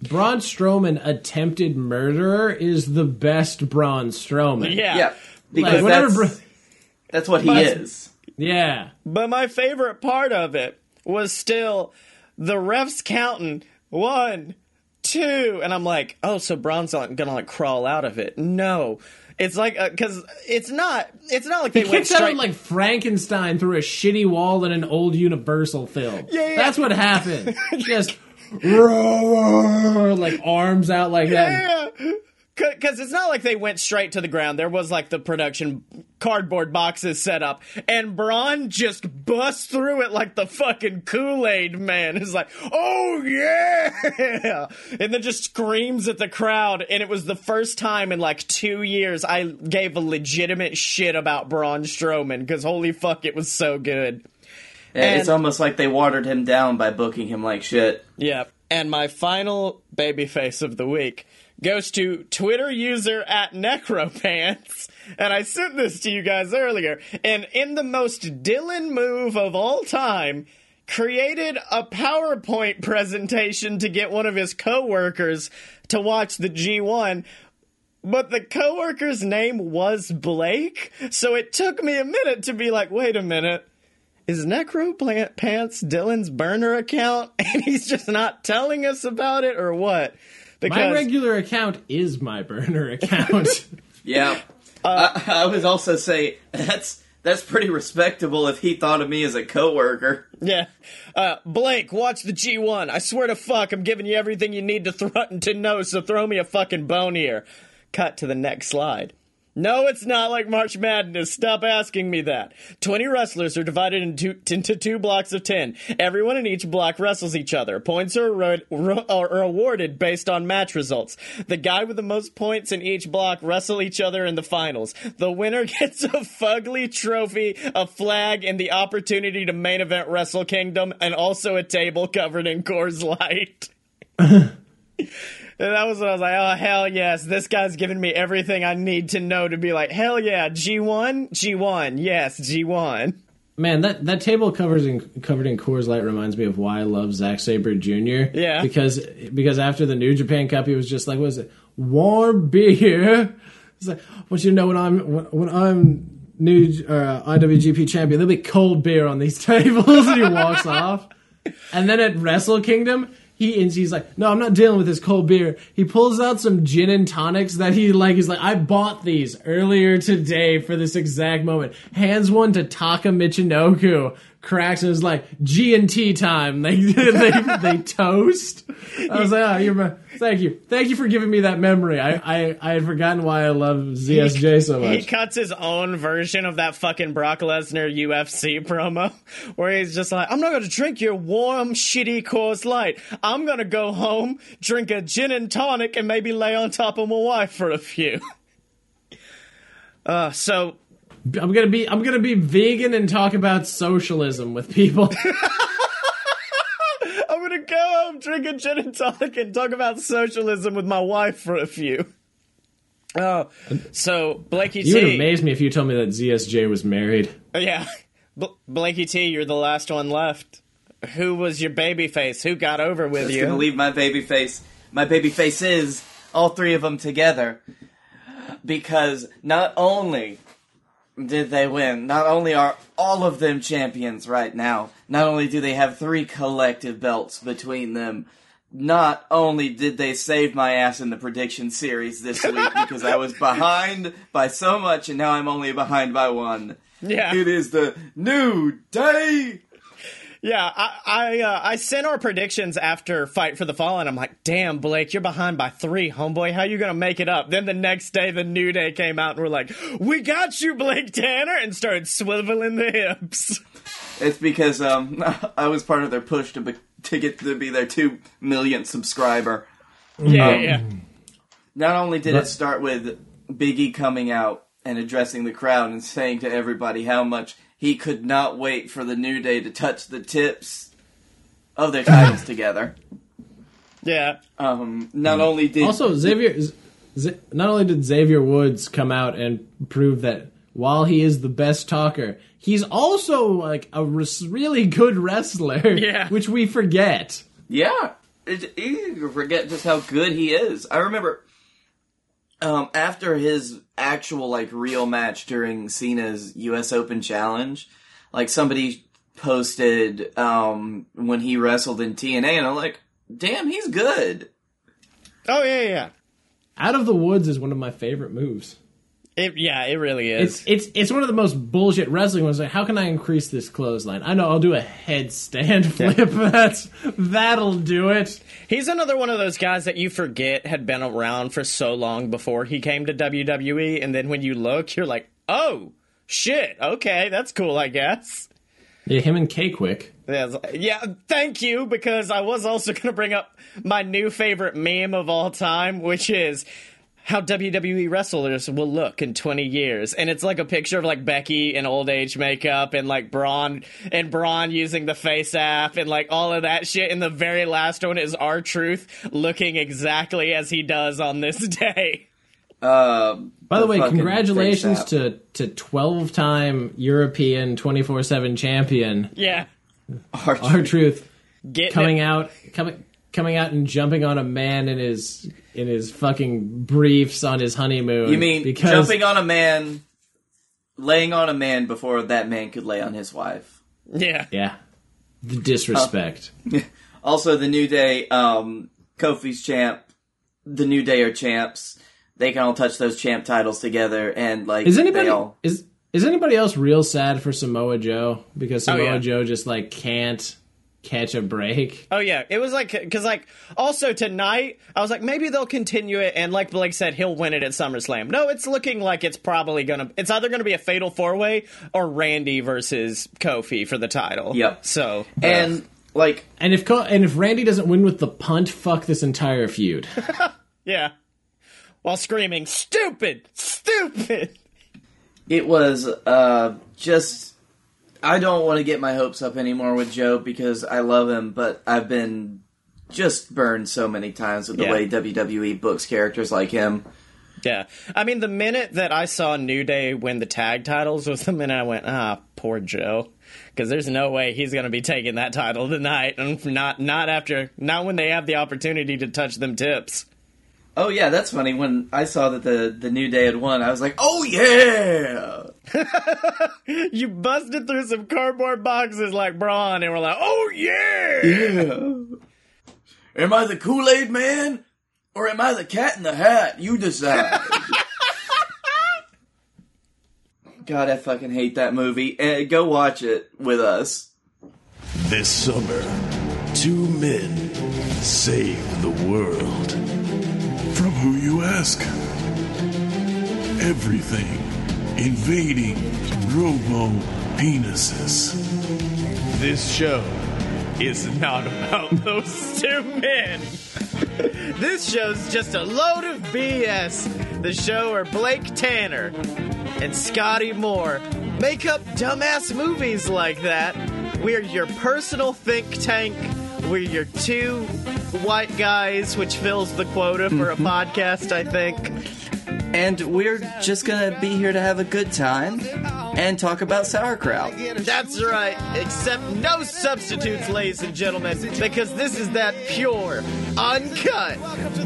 Braun Strowman attempted murderer is the best Braun Strowman. Yeah. Because like, that's what he is. Yeah. But my favorite part of it was still the refs counting 1, 2, and I'm like, oh, so Braun's not gonna like crawl out of it. No, it's like because it's not like they went straight. He kicked out like Frankenstein through a shitty wall in an old Universal film. Yeah. That's what happened. Just roar, like arms out like that. Yeah. Because it's not like they went straight to the ground. There was, like, the production cardboard boxes set up. And Braun just busts through it like the fucking Kool-Aid man. It's like, oh, yeah! And then just screams at the crowd. And it was the first time in, like, 2 years I gave a legitimate shit about Braun Strowman. Because, holy fuck, it was so good. Yeah, it's almost like they watered him down by booking him like shit. Yeah. And my final babyface of the week goes to Twitter user @Necropants, and I sent this to you guys earlier, and in the most Dylan move of all time, created a PowerPoint presentation to get one of his co-workers to watch the G1, but the co-worker's name was Blake, so it took me a minute to be like, wait a minute. Is Necropants Dylan's burner account, and he's just not telling us about it, or what? Because my regular account is my burner account. Yeah. I would also say that's pretty respectable if he thought of me as a coworker. Yeah. Blake, watch the G1. I swear to fuck, I'm giving you everything you need to know, so throw me a fucking bone here. Cut to the next slide. No, it's not like March Madness. Stop asking me that. 20 wrestlers are divided into two blocks of 10. Everyone in each block wrestles each other. Points are awarded based on match results. The guy with the most points in each block wrestle each other in the finals. The winner gets a fugly trophy, a flag, and the opportunity to main event Wrestle Kingdom, and also a table covered in Coors Light. And that was when I was like, oh, hell yes, this guy's giving me everything I need to know to be like, hell yeah, G1, yes, G1. Man, that table covered in Coors Light reminds me of why I love Zack Sabre Jr. Yeah. Because after the New Japan Cup, he was just like, what is it, warm beer? It's like, what, you know, when I'm new IWGP champion, there'll be cold beer on these tables. And he walks off. And then at Wrestle Kingdom... He's like, no, I'm not dealing with this cold beer. He pulls out some gin and tonics that he's like, I bought these earlier today for this exact moment. Hands one to Taka Michinoku, cracks, and is like, G&T time. They toast. I was like, oh, thank you for giving me that memory. I had forgotten why I love ZSJ so much. He cuts his own version of that fucking Brock Lesnar UFC promo where he's just like, I'm not going to drink your warm, shitty Coors Light. I'm going to go home, drink a gin and tonic, and maybe lay on top of my wife for a few. So I'm going to be vegan and talk about socialism with people. I'm going to go home, drink a gin and tonic, and talk about socialism with my wife for a few. Oh, so Blakey T. You would amaze me if you told me that ZSJ was married. Yeah. Blakey T, you're the last one left. Who was your baby face? Who got over with you? I'm going to leave my baby face. My baby face is all three of them together. Because not only did they win, not only are all of them champions right now, not only do they have three collective belts between them, not only did they save my ass in the prediction series this week because I was behind by so much and now I'm only behind by one. Yeah. It is the new day! Yeah, I sent our predictions after Fight for the Fallen. I'm like, damn, Blake, you're behind by 3, homeboy. How you going to make it up? Then the next day, the New Day came out, and we're like, we got you, Blake Tanner, and started swiveling the hips. It's because I was part of their push to get to be their 2 millionth subscriber. Yeah, yeah. Not only did it start with Big E coming out and addressing the crowd and saying to everybody how much he could not wait for the New Day to touch the tips of their titles together. Yeah. Not only did Xavier Woods come out and prove that while he is the best talker, he's also like a really good wrestler. Yeah. Which we forget. Yeah, it's easy to forget just how good he is. I remember after his actual, like, real match during Cena's US Open Challenge, like, somebody posted when he wrestled in TNA, and I'm like, damn, he's good. Oh, yeah, yeah. Out of the Woods is one of my favorite moves. It really is. It's one of the most bullshit wrestling ones. Like, how can I increase this clothesline? I know, I'll do a headstand flip. That'll do it. He's another one of those guys that you forget had been around for so long before he came to WWE, and then when you look, you're like, oh, shit, okay, that's cool, I guess. Yeah, him and K-Quick. Yeah, thank you, because I was also going to bring up my new favorite meme of all time, which is how WWE wrestlers will look in 20 years. And it's like a picture of like Becky in old age makeup and like Braun using the face app and like all of that shit. And the very last one is R-Truth looking exactly as he does on this day. By the way, congratulations to 12-time European 24/7 champion. Yeah. R-Truth. Coming out and jumping on a man in his fucking briefs on his honeymoon. You mean jumping on a man, laying on a man before that man could lay on his wife? Yeah, yeah. The disrespect. Also, the New Day, Kofi's champ. The New Day are champs. They can all touch those champ titles together, and like, is anybody else real sad for Samoa Joe because Samoa Joe just like can't catch a break. Oh yeah, it was like, because like also tonight I was like, maybe they'll continue it, and like Blake said, he'll win it at SummerSlam. No, it's looking like it's probably gonna, it's either gonna be a fatal four-way or Randy versus Kofi for the title. Yep. So and like, and if Randy doesn't win with the punt, fuck this entire feud. Yeah, while screaming stupid. It was just, I don't want to get my hopes up anymore with Joe because I love him, but I've been just burned so many times with the way WWE books characters like him. Yeah. I mean, the minute that I saw New Day win the tag titles was the minute I went, poor Joe. Because there's no way he's going to be taking that title tonight. And not when they have the opportunity to touch them tips. Oh, yeah, that's funny. When I saw that the New Day had won, I was like, oh, yeah! You busted through some cardboard boxes like Braun, and we're like, oh, yeah! Yeah. Am I the Kool-Aid man? Or am I the cat in the hat? You decide. God, I fucking hate that movie. Go watch it with us. This summer, two men save the world. From who you ask. Everything. Invading robo-penises. This show is not about those two men. This show's just a load of BS. The show where Blake Tanner and Scotty Moore make up dumbass movies like that. We're your personal think tank. We're your two white guys, which fills the quota for a podcast, I think. And we're just going to be here to have a good time and talk about sauerkraut. That's right. Except no substitutes, ladies and gentlemen, because this is that pure, uncut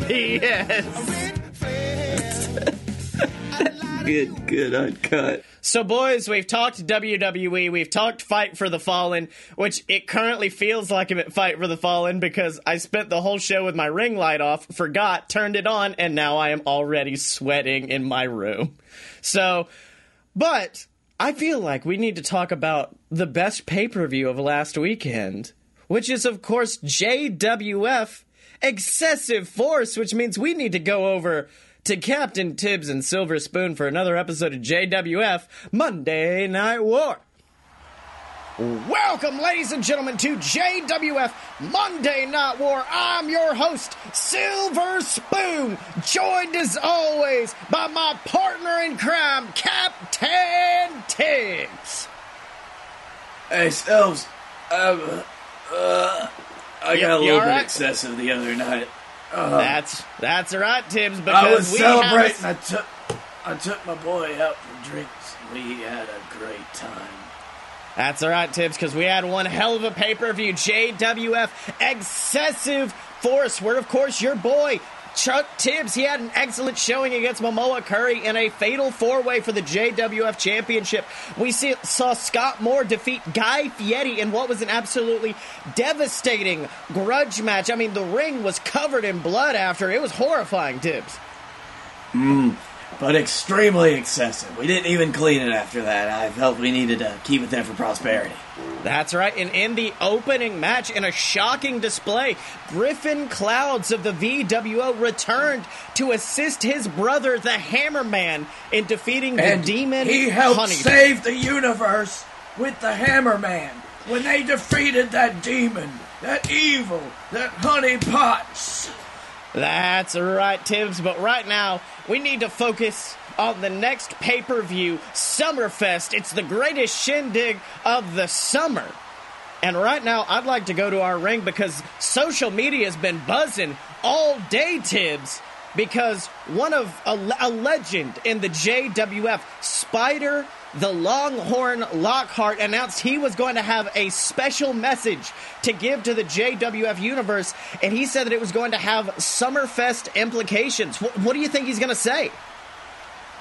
BS. good, uncut. So, boys, we've talked WWE, we've talked Fight for the Fallen, which it currently feels like I'm at Fight for the Fallen because I spent the whole show with my ring light off, forgot, turned it on, and now I am already sweating in my room. So, but I feel like we need to talk about the best pay-per-view of last weekend, which is, of course, JWF Excessive Force, which means we need to go over to Captain Tibbs and Silver Spoon for another episode of JWF Monday Night War. Welcome, ladies and gentlemen, to JWF Monday Night War. I'm your host, Silver Spoon, joined as always by my partner in crime, Captain Tibbs. Hey, Silves, I got a little bit excessive the other night. That's right, Tibbs, because I was celebrating. I took my boy out for drinks. We had a great time. That's all right, Tibbs, because we had one hell of a pay-per-view. JWF Excessive Force, where, of course, your boy Chuck Tibbs, he had an excellent showing against Momoa Curry in a fatal four-way for the JWF Championship. We saw Scott Moore defeat Guy Fieri in what was an absolutely devastating grudge match. I mean, the ring was covered in blood after. It was horrifying, Tibbs. But extremely excessive. We didn't even clean it after that. I felt we needed to keep it there for prosperity. That's right, and in the opening match, in a shocking display, Griffin Clouds of the VWO returned to assist his brother, the Hammerman, in defeating the Demon. He helped save the universe with the Hammerman when they defeated that demon, that evil, that honeypots. That's right, Tibbs, but right now, we need to focus on the next pay-per-view, Summerfest. It's the greatest shindig of the summer. And right now, I'd like to go to our ring because social media has been buzzing all day, Tibbs, because one of a legend in the JWF, Spider the Longhorn Lockhart, announced he was going to have a special message to give to the JWF universe, and he said that it was going to have Summerfest implications. What do you think he's going to say?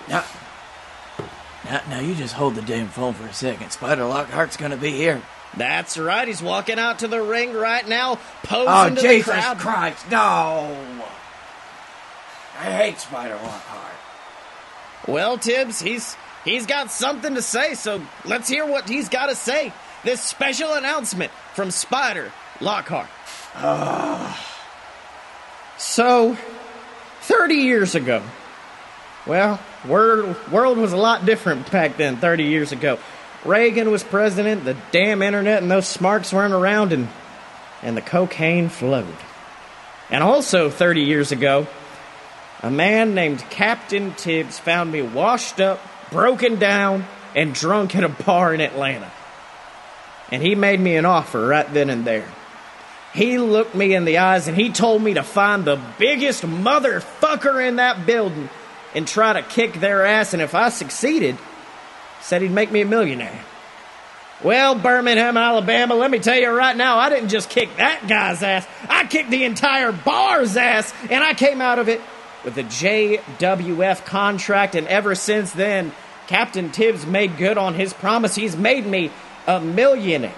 Now you just hold the damn phone for a second. Spider Lockhart's going to be here. That's right. He's walking out to the ring right now, posing to the crowd. Oh, Jesus Christ, no! I hate Spider Lockhart. Well, Tibbs, He's got something to say, so let's hear what he's got to say. This special announcement from Spider Lockhart. So, 30 years ago, well, world was a lot different back then, 30 years ago. Reagan was president, the damn internet and those smarks weren't around, and the cocaine flowed. And also 30 years ago, a man named Captain Tibbs found me washed up, broken down, and drunk at a bar in Atlanta. And he made me an offer right then and there. He looked me in the eyes and he told me to find the biggest motherfucker in that building and try to kick their ass, and if I succeeded, said he'd make me a millionaire. Well, Birmingham, Alabama, let me tell you right now, I didn't just kick that guy's ass. I kicked the entire bar's ass, and I came out of it with a JWF contract, and ever since then, Captain Tibbs made good on his promise. He's made me a millionaire.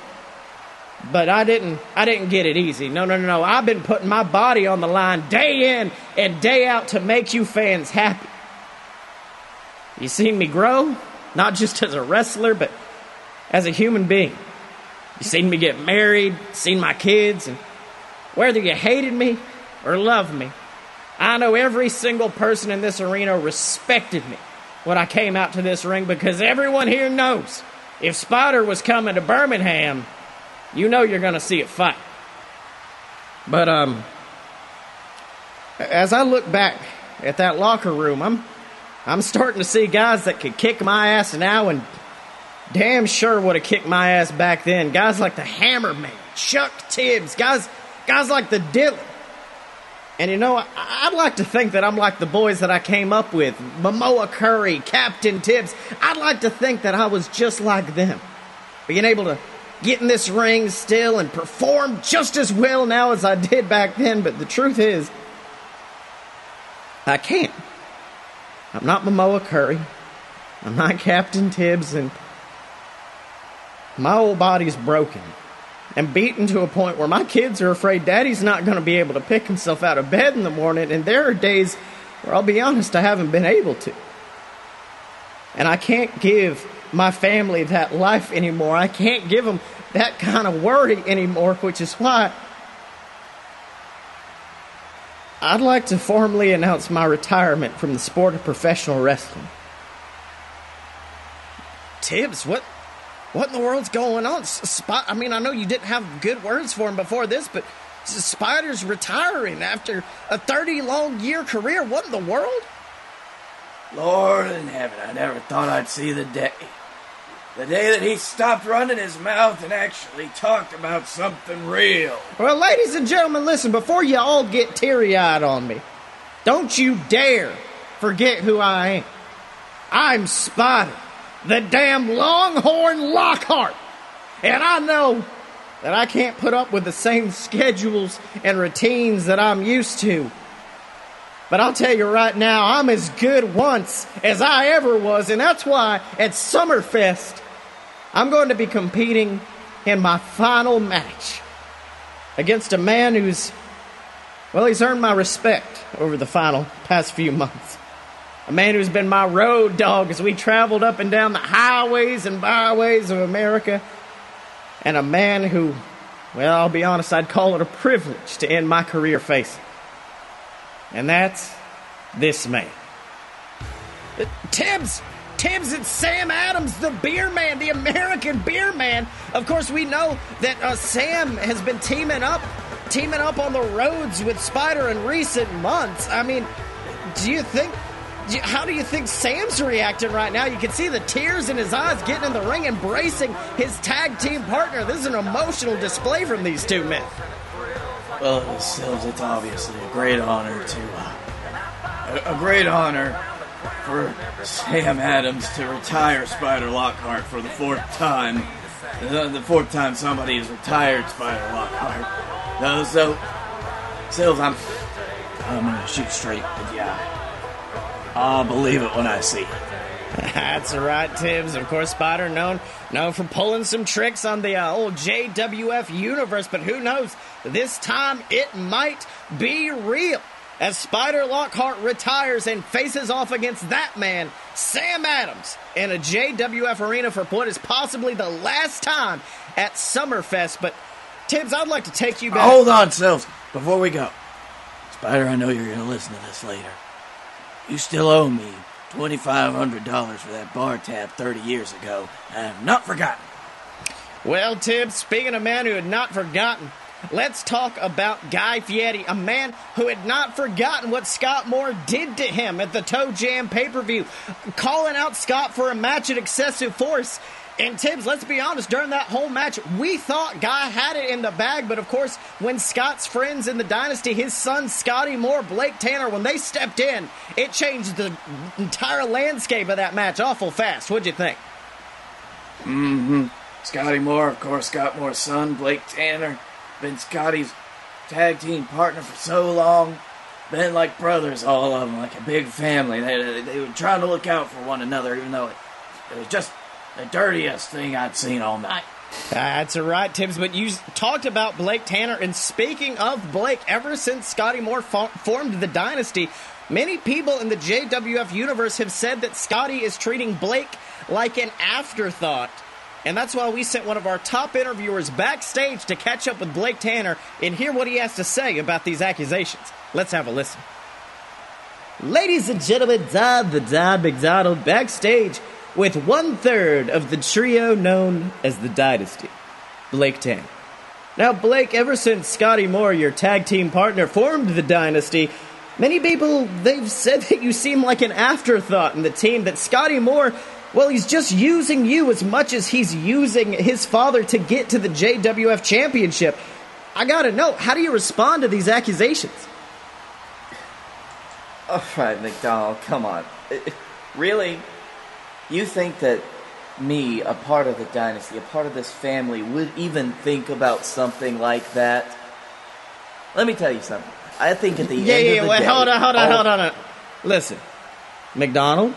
But I didn't get it easy. No. I've been putting my body on the line day in and day out to make you fans happy. You seen me grow, not just as a wrestler, but as a human being. You seen me get married, seen my kids, and whether you hated me or loved me, I know every single person in this arena respected me when I came out to this ring, because everyone here knows if Spider was coming to Birmingham, you know you're going to see it fight. But, as I look back at that locker room, I'm starting to see guys that could kick my ass now and damn sure would have kicked my ass back then. Guys like the Hammerman, Chuck Tibbs, guys like the Dillon. And you know, I'd like to think that I'm like the boys that I came up with, Momoa Curry, Captain Tibbs. I'd like to think that I was just like them, being able to get in this ring still and perform just as well now as I did back then. But the truth is, I can't. I'm not Momoa Curry. I'm not Captain Tibbs. And my old body's broken and beaten to a point where my kids are afraid Daddy's not going to be able to pick himself out of bed in the morning. And there are days where, I'll be honest, I haven't been able to. And I can't give my family that life anymore. I can't give them that kind of worry anymore, which is why I'd like to formally announce my retirement from the sport of professional wrestling. Tibbs, what in the world's going on? I mean, I know you didn't have good words for him before this, but Spider's retiring after a 30-long-year career. What in the world? Lord in heaven, I never thought I'd see the day. The day that he stopped running his mouth and actually talked about something real. Well, ladies and gentlemen, listen, before you all get teary-eyed on me, don't you dare forget who I am. I'm Spider, the damn Longhorn Lockhart. And I know that I can't put up with the same schedules and routines that I'm used to. But I'll tell you right now, I'm as good once as I ever was, and that's why at Summerfest, I'm going to be competing in my final match against a man who's, well, he's earned my respect over the past few months. A man who's been my road dog as we traveled up and down the highways and byways of America, and a man who, well, I'll be honest, I'd call it a privilege to end my career facing. And that's this man. Tibbs, it's Sam Adams, the beer man, the American beer man. Of course, we know that Sam has been teaming up on the roads with Spider in recent months. I mean, how do you think Sam's reacting right now? You can see the tears in his eyes, getting in the ring, embracing his tag team partner. This is an emotional display from these two men. Well, it's obviously a great honor for Sam Adams to retire Spider Lockhart for the fourth time. The fourth time somebody has retired Spider Lockhart. So, Sills, I'm gonna shoot straight with the eye. I'll believe it when I see it. That's right, Tibbs. Of course, Spider known for pulling some tricks on the old JWF universe, but who knows? This time it might be real as Spider Lockhart retires and faces off against that man, Sam Adams, in a JWF arena for what is possibly the last time at Summerfest. But Tibbs, I'd like to take you back. Hold on, Sills. Before we go. Spider, I know you're going to listen to this later. You still owe me $2,500 for that bar tab 30 years ago. I have not forgotten. Well, Tibbs, speaking of men who had not forgotten, let's talk about Guy Fieri, a man who had not forgotten what Scott Moore did to him at the Toe Jam pay-per-view, calling out Scott for a match at Excessive Force. And Tibbs, let's be honest, during that whole match, we thought Guy had it in the bag, but of course, when Scott's friends in the Dynasty, his son Scotty Moore, Blake Tanner, when they stepped in, it changed the entire landscape of that match awful fast. What'd you think? Mm-hmm. Scotty Moore, of course, Scott Moore's son, Blake Tanner, been Scotty's tag team partner for so long, been like brothers, all of them, like a big family. They were trying to look out for one another, even though it was just the dirtiest thing I'd seen all night. That's right, Tibbs, but you talked about Blake Tanner, and speaking of Blake, ever since Scotty Moore formed the Dynasty, many people in the JWF universe have said that Scotty is treating Blake like an afterthought, and that's why we sent one of our top interviewers backstage to catch up with Blake Tanner and hear what he has to say about these accusations. Let's have a listen. Ladies and gentlemen, Don the Don McDonald backstage with one-third of the trio known as the Dynasty, Blake Tanner. Now, Blake, ever since Scotty Moore, your tag team partner, formed the Dynasty, many people, they've said that you seem like an afterthought in the team, that Scotty Moore, well, he's just using you as much as he's using his father to get to the JWF Championship. I gotta know, how do you respond to these accusations? All right, McDonald, come on. Really? You think that me, a part of the Dynasty, a part of this family, would even think about something like that? Let me tell you something. I think at the end of the day... Yeah, hold on. Listen, McDonald,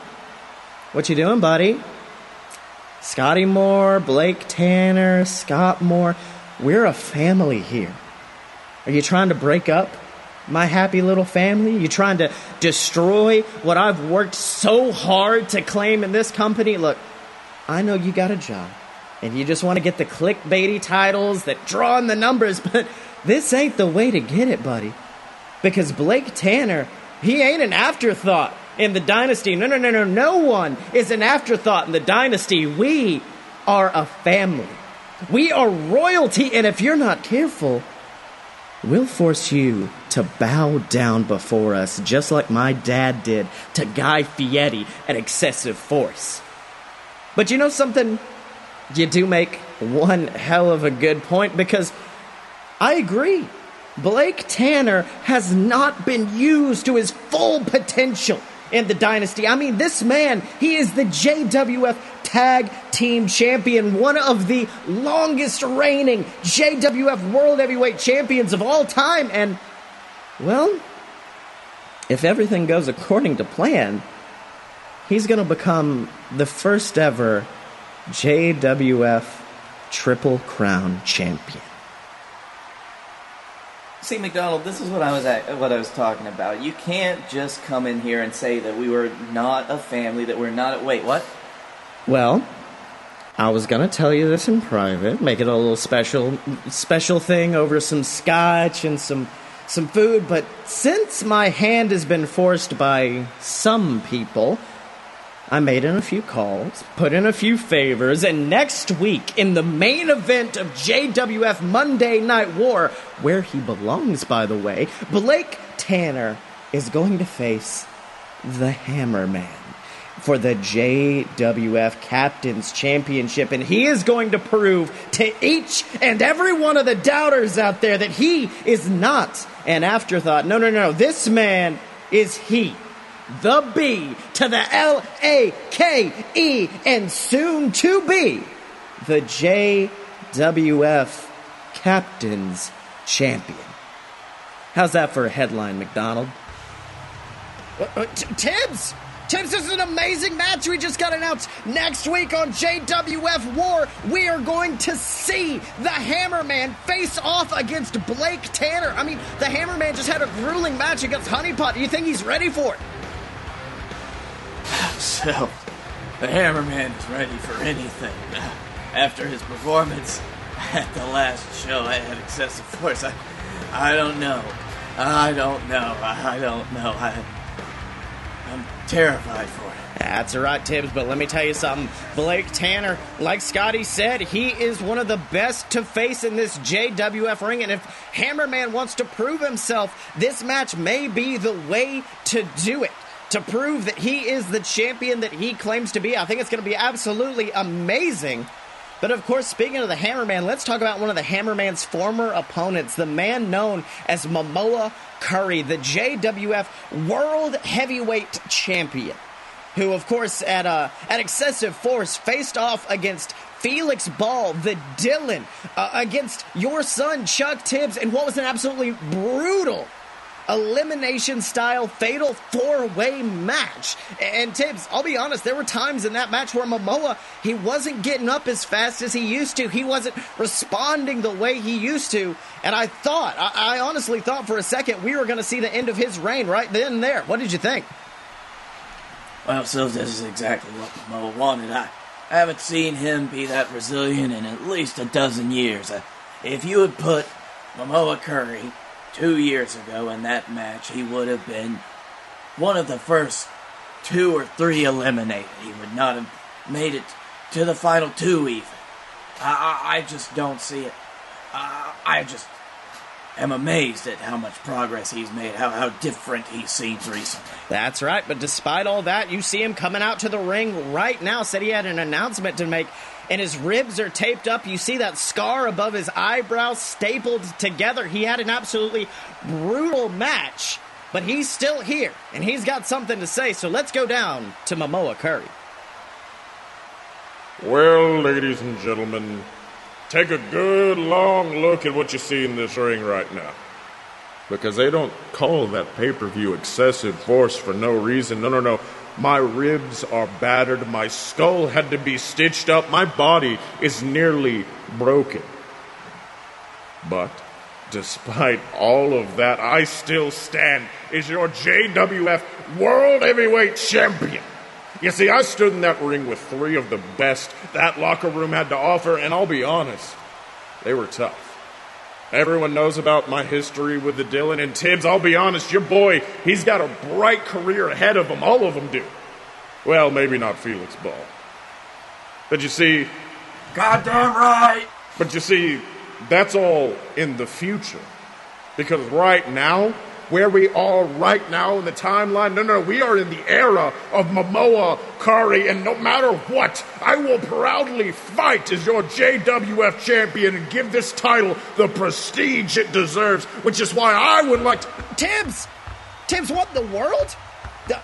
what you doing, buddy? Scotty Moore, Blake Tanner, Scott Moore, we're a family here. Are you trying to break up my happy little family? You trying to destroy what I've worked so hard to claim in this company? Look, I know you got a job, and you just want to get the clickbaity titles that draw in the numbers, but this ain't the way to get it, buddy. Because Blake Tanner, he ain't an afterthought in the Dynasty. No. No one is an afterthought in the Dynasty. We are a family. We are royalty, and if you're not careful, we'll force you to bow down before us, just like my dad did to Guy Fieri at Excessive Force. But you know something? You do make one hell of a good point, because I agree. Blake Tanner has not been used to his full potential in the Dynasty. I mean, this man, he is the JWF Tag Team Champion, one of the longest reigning JWF World Heavyweight Champions of all time, and, well, if everything goes according to plan, he's going to become the first ever JWF Triple Crown Champion. See, McDonald, this is what I was talking about. You can't just come in here and say that we were not a family, that we're not a... Wait, what? Well, I was going to tell you this in private, make it a little special thing over some scotch and some food, but since my hand has been forced by some people, I made in a few calls, put in a few favors, and next week, in the main event of JWF Monday Night War, where he belongs, by the way, Blake Tanner is going to face the Hammer Man for the JWF Captain's Championship, and he is going to prove to each and every one of the doubters out there that he is not an afterthought. No. This man is he. The B to the L-A-K-E, and soon to be the JWF Captain's Champion. How's that for a headline, McDonald? Tibbs! Tibbs, this is an amazing match we just got announced. Next week on JWF War, we are going to see the Hammerman face off against Blake Tanner. I mean, the Hammerman just had a grueling match against Honeypot. Do you think he's ready for it? So, the Hammerman is ready for anything. After his performance at the last show I had excessive force. I don't know. I'm terrified for it. That's right, Tibbs, but let me tell you something. Blake Tanner, like Scotty said, he is one of the best to face in this JWF ring, and if Hammerman wants to prove himself, this match may be the way to do it, to prove that he is the champion that he claims to be. I think it's going to be absolutely amazing. But of course, speaking of the Hammerman, let's talk about one of the Hammerman's former opponents, the man known as Momoa Curry, the JWF World Heavyweight Champion, who, of course, at Excessive Force faced off against Felix Ball, the Dylan, against your son, Chuck Tibbs, in what was an absolutely brutal elimination-style fatal four-way match. And Tibbs, I'll be honest, there were times in that match where Momoa, he wasn't getting up as fast as he used to. He wasn't responding the way he used to. And I honestly thought for a second we were going to see the end of his reign right then and there. What did you think? Well, so this is exactly what Momoa wanted. I haven't seen him be that resilient in at least a dozen years. If you had put Momoa Curry 2 years ago in that match, he would have been one of the first 2 or 3 eliminated. He would not have made it to the final 2 even. I just don't see it. I just am amazed at how much progress he's made, how different he seems recently. That's right, but despite all that, you see him coming out to the ring right now. Said he had an announcement to make, and his ribs are taped up. You see that scar above his eyebrow stapled together. He had an absolutely brutal match, but he's still here, and he's got something to say, so let's go down to Momoa Curry. Well, ladies and gentlemen, take a good, long look at what you see in this ring right now. Because they don't call that pay-per-view Excessive Force for no reason. No. My ribs are battered. My skull had to be stitched up. My body is nearly broken. But despite all of that, I still stand as your JWF World Heavyweight Champion. You see, I stood in that ring with 3 of the best that locker room had to offer, and I'll be honest, they were tough. Everyone knows about my history with the Dylan and Tibbs. I'll be honest, your boy, he's got a bright career ahead of him. All of them do. Well, maybe not Felix Ball. But you see... Goddamn right! But you see, that's all in the future. Because right now... where we are right now in the timeline, no, we are in the era of Momoa Curry, and no matter what, I will proudly fight as your JWF champion and give this title the prestige it deserves, which is why I would like to... Tibbs, what in the world?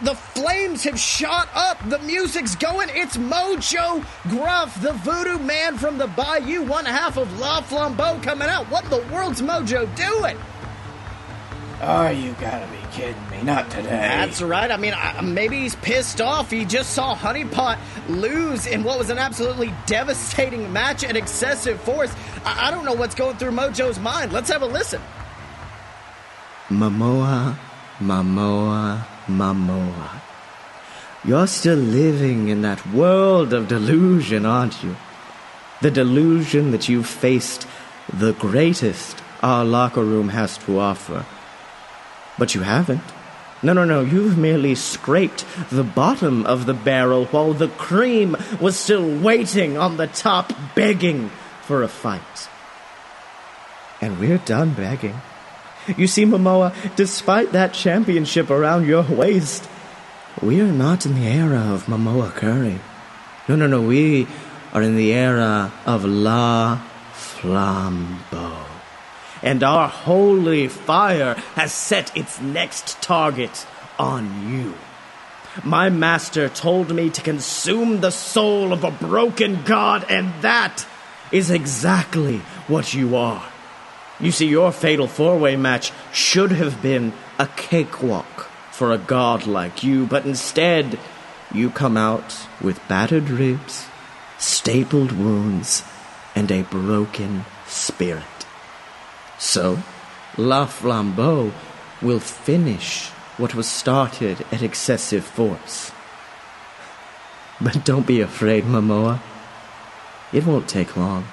The flames have shot up. The music's going. It's Mojo Gruff, the voodoo man from the Bayou, one half of La Flambeau, coming out. What in the world's Mojo doing? Oh, you gotta be kidding me. Not today. That's right. I mean, maybe he's pissed off. He just saw Honeypot lose in what was an absolutely devastating match at Excessive Force. I don't know what's going through Mojo's mind. Let's have a listen. Momoa. You're still living in that world of delusion, aren't you? The delusion that you've faced the greatest our locker room has to offer. But you haven't. No, you've merely scraped the bottom of the barrel while the cream was still waiting on the top, begging for a fight. And we're done begging. You see, Momoa, despite that championship around your waist, we are not in the era of Momoa Curry. No, we are in the era of La Flambeau. And our holy fire has set its next target on you. My master told me to consume the soul of a broken god, and that is exactly what you are. You see, your fatal four-way match should have been a cakewalk for a god like you, but instead, you come out with battered ribs, stapled wounds, and a broken spirit. So, La Flambeau will finish what was started at Excessive Force. But don't be afraid, Momoa. It won't take long.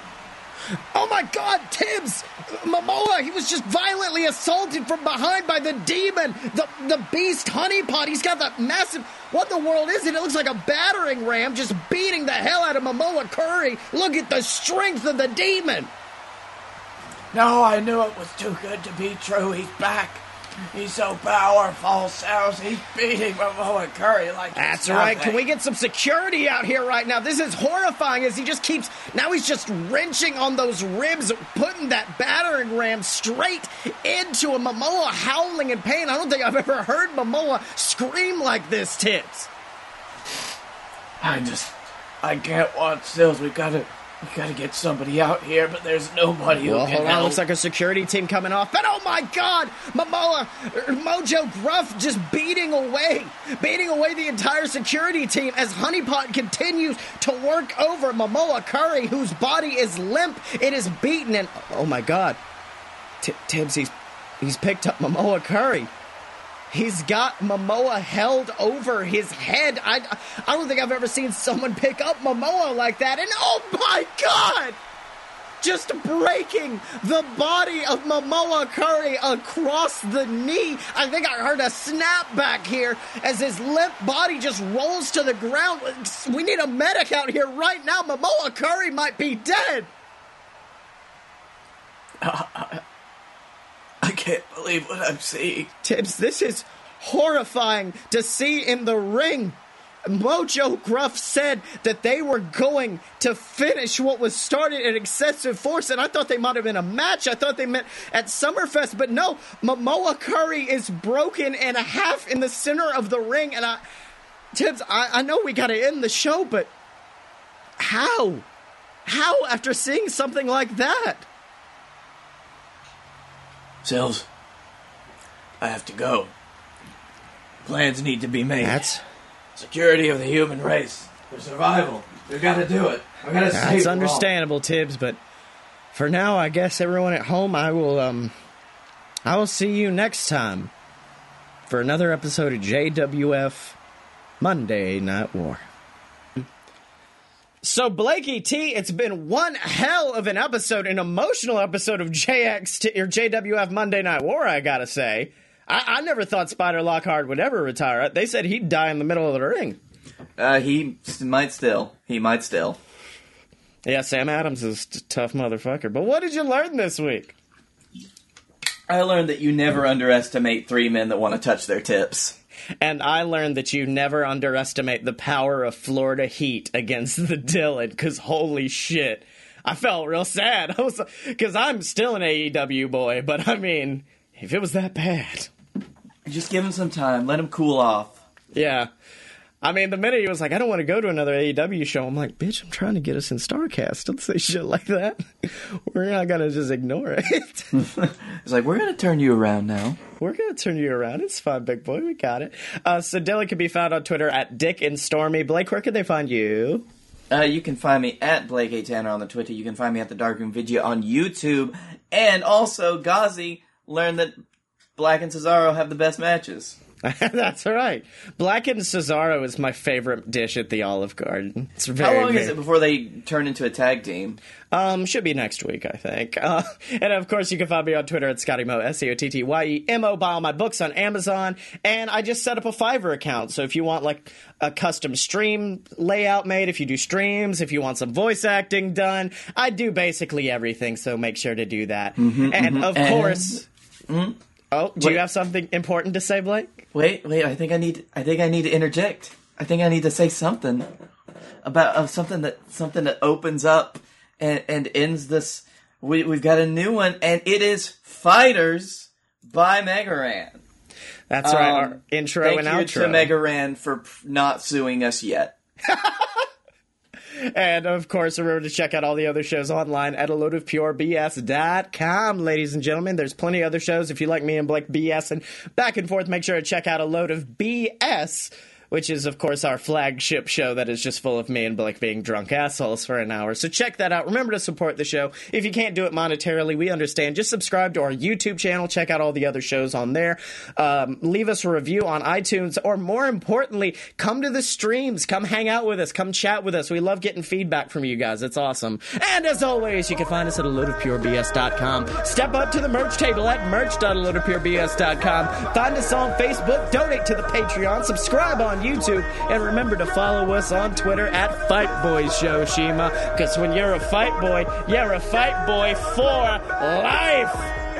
Oh my my God, Tibbs! Momoa, he was just violently assaulted from behind by the demon, the beast honeypot. He's got that massive... What the world is it? It looks like a battering ram just beating the hell out of Momoa Curry. Look at the strength of the demon. No, I knew it was too good to be true. He's back. He's so powerful, Sals. He's beating Momoa Curry like that's right. Can we get some security out here right now? This is horrifying as he just keeps... Now he's just wrenching on those ribs, putting that battering ram straight into a Momoa howling in pain. I don't think I've ever heard Momoa scream like this, Tibbs. I can't watch, Sals. We gotta get somebody out here, but there's nobody who can help. Looks like a security team coming off. But oh my God, Momoa, Mojo Gruff just beating away the entire security team as Honeypot continues to work over Momoa Curry, whose body is limp. It is beaten, and oh my God, Tibbs, he's picked up Momoa Curry. He's got Momoa held over his head. I don't think I've ever seen someone pick up Momoa like that. And oh my God! Just breaking the body of Momoa Curry across the knee. I think I heard a snap back here as his limp body just rolls to the ground. We need a medic out here right now. Momoa Curry might be dead. I can't believe what I'm seeing. Tibbs, this is horrifying to see in the ring. Mojo Gruff said that they were going to finish what was started in excessive force, and I thought they might have been a match. I thought they meant at Summerfest, but no. Momoa Curry is broken in half in the center of the ring, and Tibbs, I know we got to end the show, but how? How after seeing something like that? Sales, I have to go. Plans need to be made. That's... Security of the human race. For survival. We gotta do it. We gotta save it all. That's understandable, Tibbs, but for now, I guess everyone at home, I will see you next time for another episode of JWF Monday Night War. So, Blakey T, it's been one hell of an episode, an emotional episode of JWF Monday Night War, I gotta say. I never thought Spider Lockhart would ever retire. They said he'd die in the middle of the ring. He might still. Yeah, Sam Adams is a tough motherfucker. But what did you learn this week? I learned that you never underestimate three men that want to touch their tips. And I learned that you never underestimate the power of Florida heat against the Dillon, because holy shit, I felt real sad. Because I'm still an AEW boy, but I mean, if it was that bad. Just give him some time. Let him cool off. Yeah. I mean, the minute he was like, I don't want to go to another AEW show, I'm like, bitch, I'm trying to get us in StarCast. Don't say shit like that. We're not going to just ignore it. It's like, we're going to turn you around now. We're going to turn you around. It's fine, big boy. We got it. So Dylan can be found on Twitter at Dick and Stormy. Blake, where can they find you? You can find me at Blake A. Tanner on the Twitter. You can find me at The Darkroom Video on YouTube. And also, Ghazi learned that Black and Cesaro have the best matches. That's right. Blackened Cesaro is my favorite dish at the Olive Garden. It's very How long is it before they turn into a tag team? Should be next week, I think. And of course, you can find me on Twitter at ScottyMo, ScottyMo. Buy all my books on Amazon, and I just set up a Fiverr account. So if you want like a custom stream layout made, if you do streams, if you want some voice acting done, I do basically everything. So make sure to do that. And of course. Mm-hmm. Oh, do you have something important to say, Blake? Wait. I think I need to interject. I think I need to say something about something that opens up and ends this. We've got a new one, and it is Fighters by Megaran. That's right. Our intro and outro. Thank you to Megaran for not suing us yet. And, of course, remember to check out all the other shows online at aloadofpurebs.com, ladies and gentlemen. There's plenty of other shows. If you like me and Blake BS and back and forth, make sure to check out A Load of BS, which is, of course, our flagship show that is just full of me and Blake being drunk assholes for an hour. So check that out. Remember to support the show. If you can't do it monetarily, we understand. Just subscribe to our YouTube channel. Check out all the other shows on there. Leave us a review on iTunes, or more importantly, come to the streams. Come hang out with us. Come chat with us. We love getting feedback from you guys. It's awesome. And as always, you can find us at aloadofpurebs.com. Step up to the merch table at merch.aloadofpurebs.com. Find us on Facebook. Donate to the Patreon. Subscribe on YouTube, and remember to follow us on Twitter at Fight Boys Show Shima, because when you're a fight boy, you're a fight boy for life.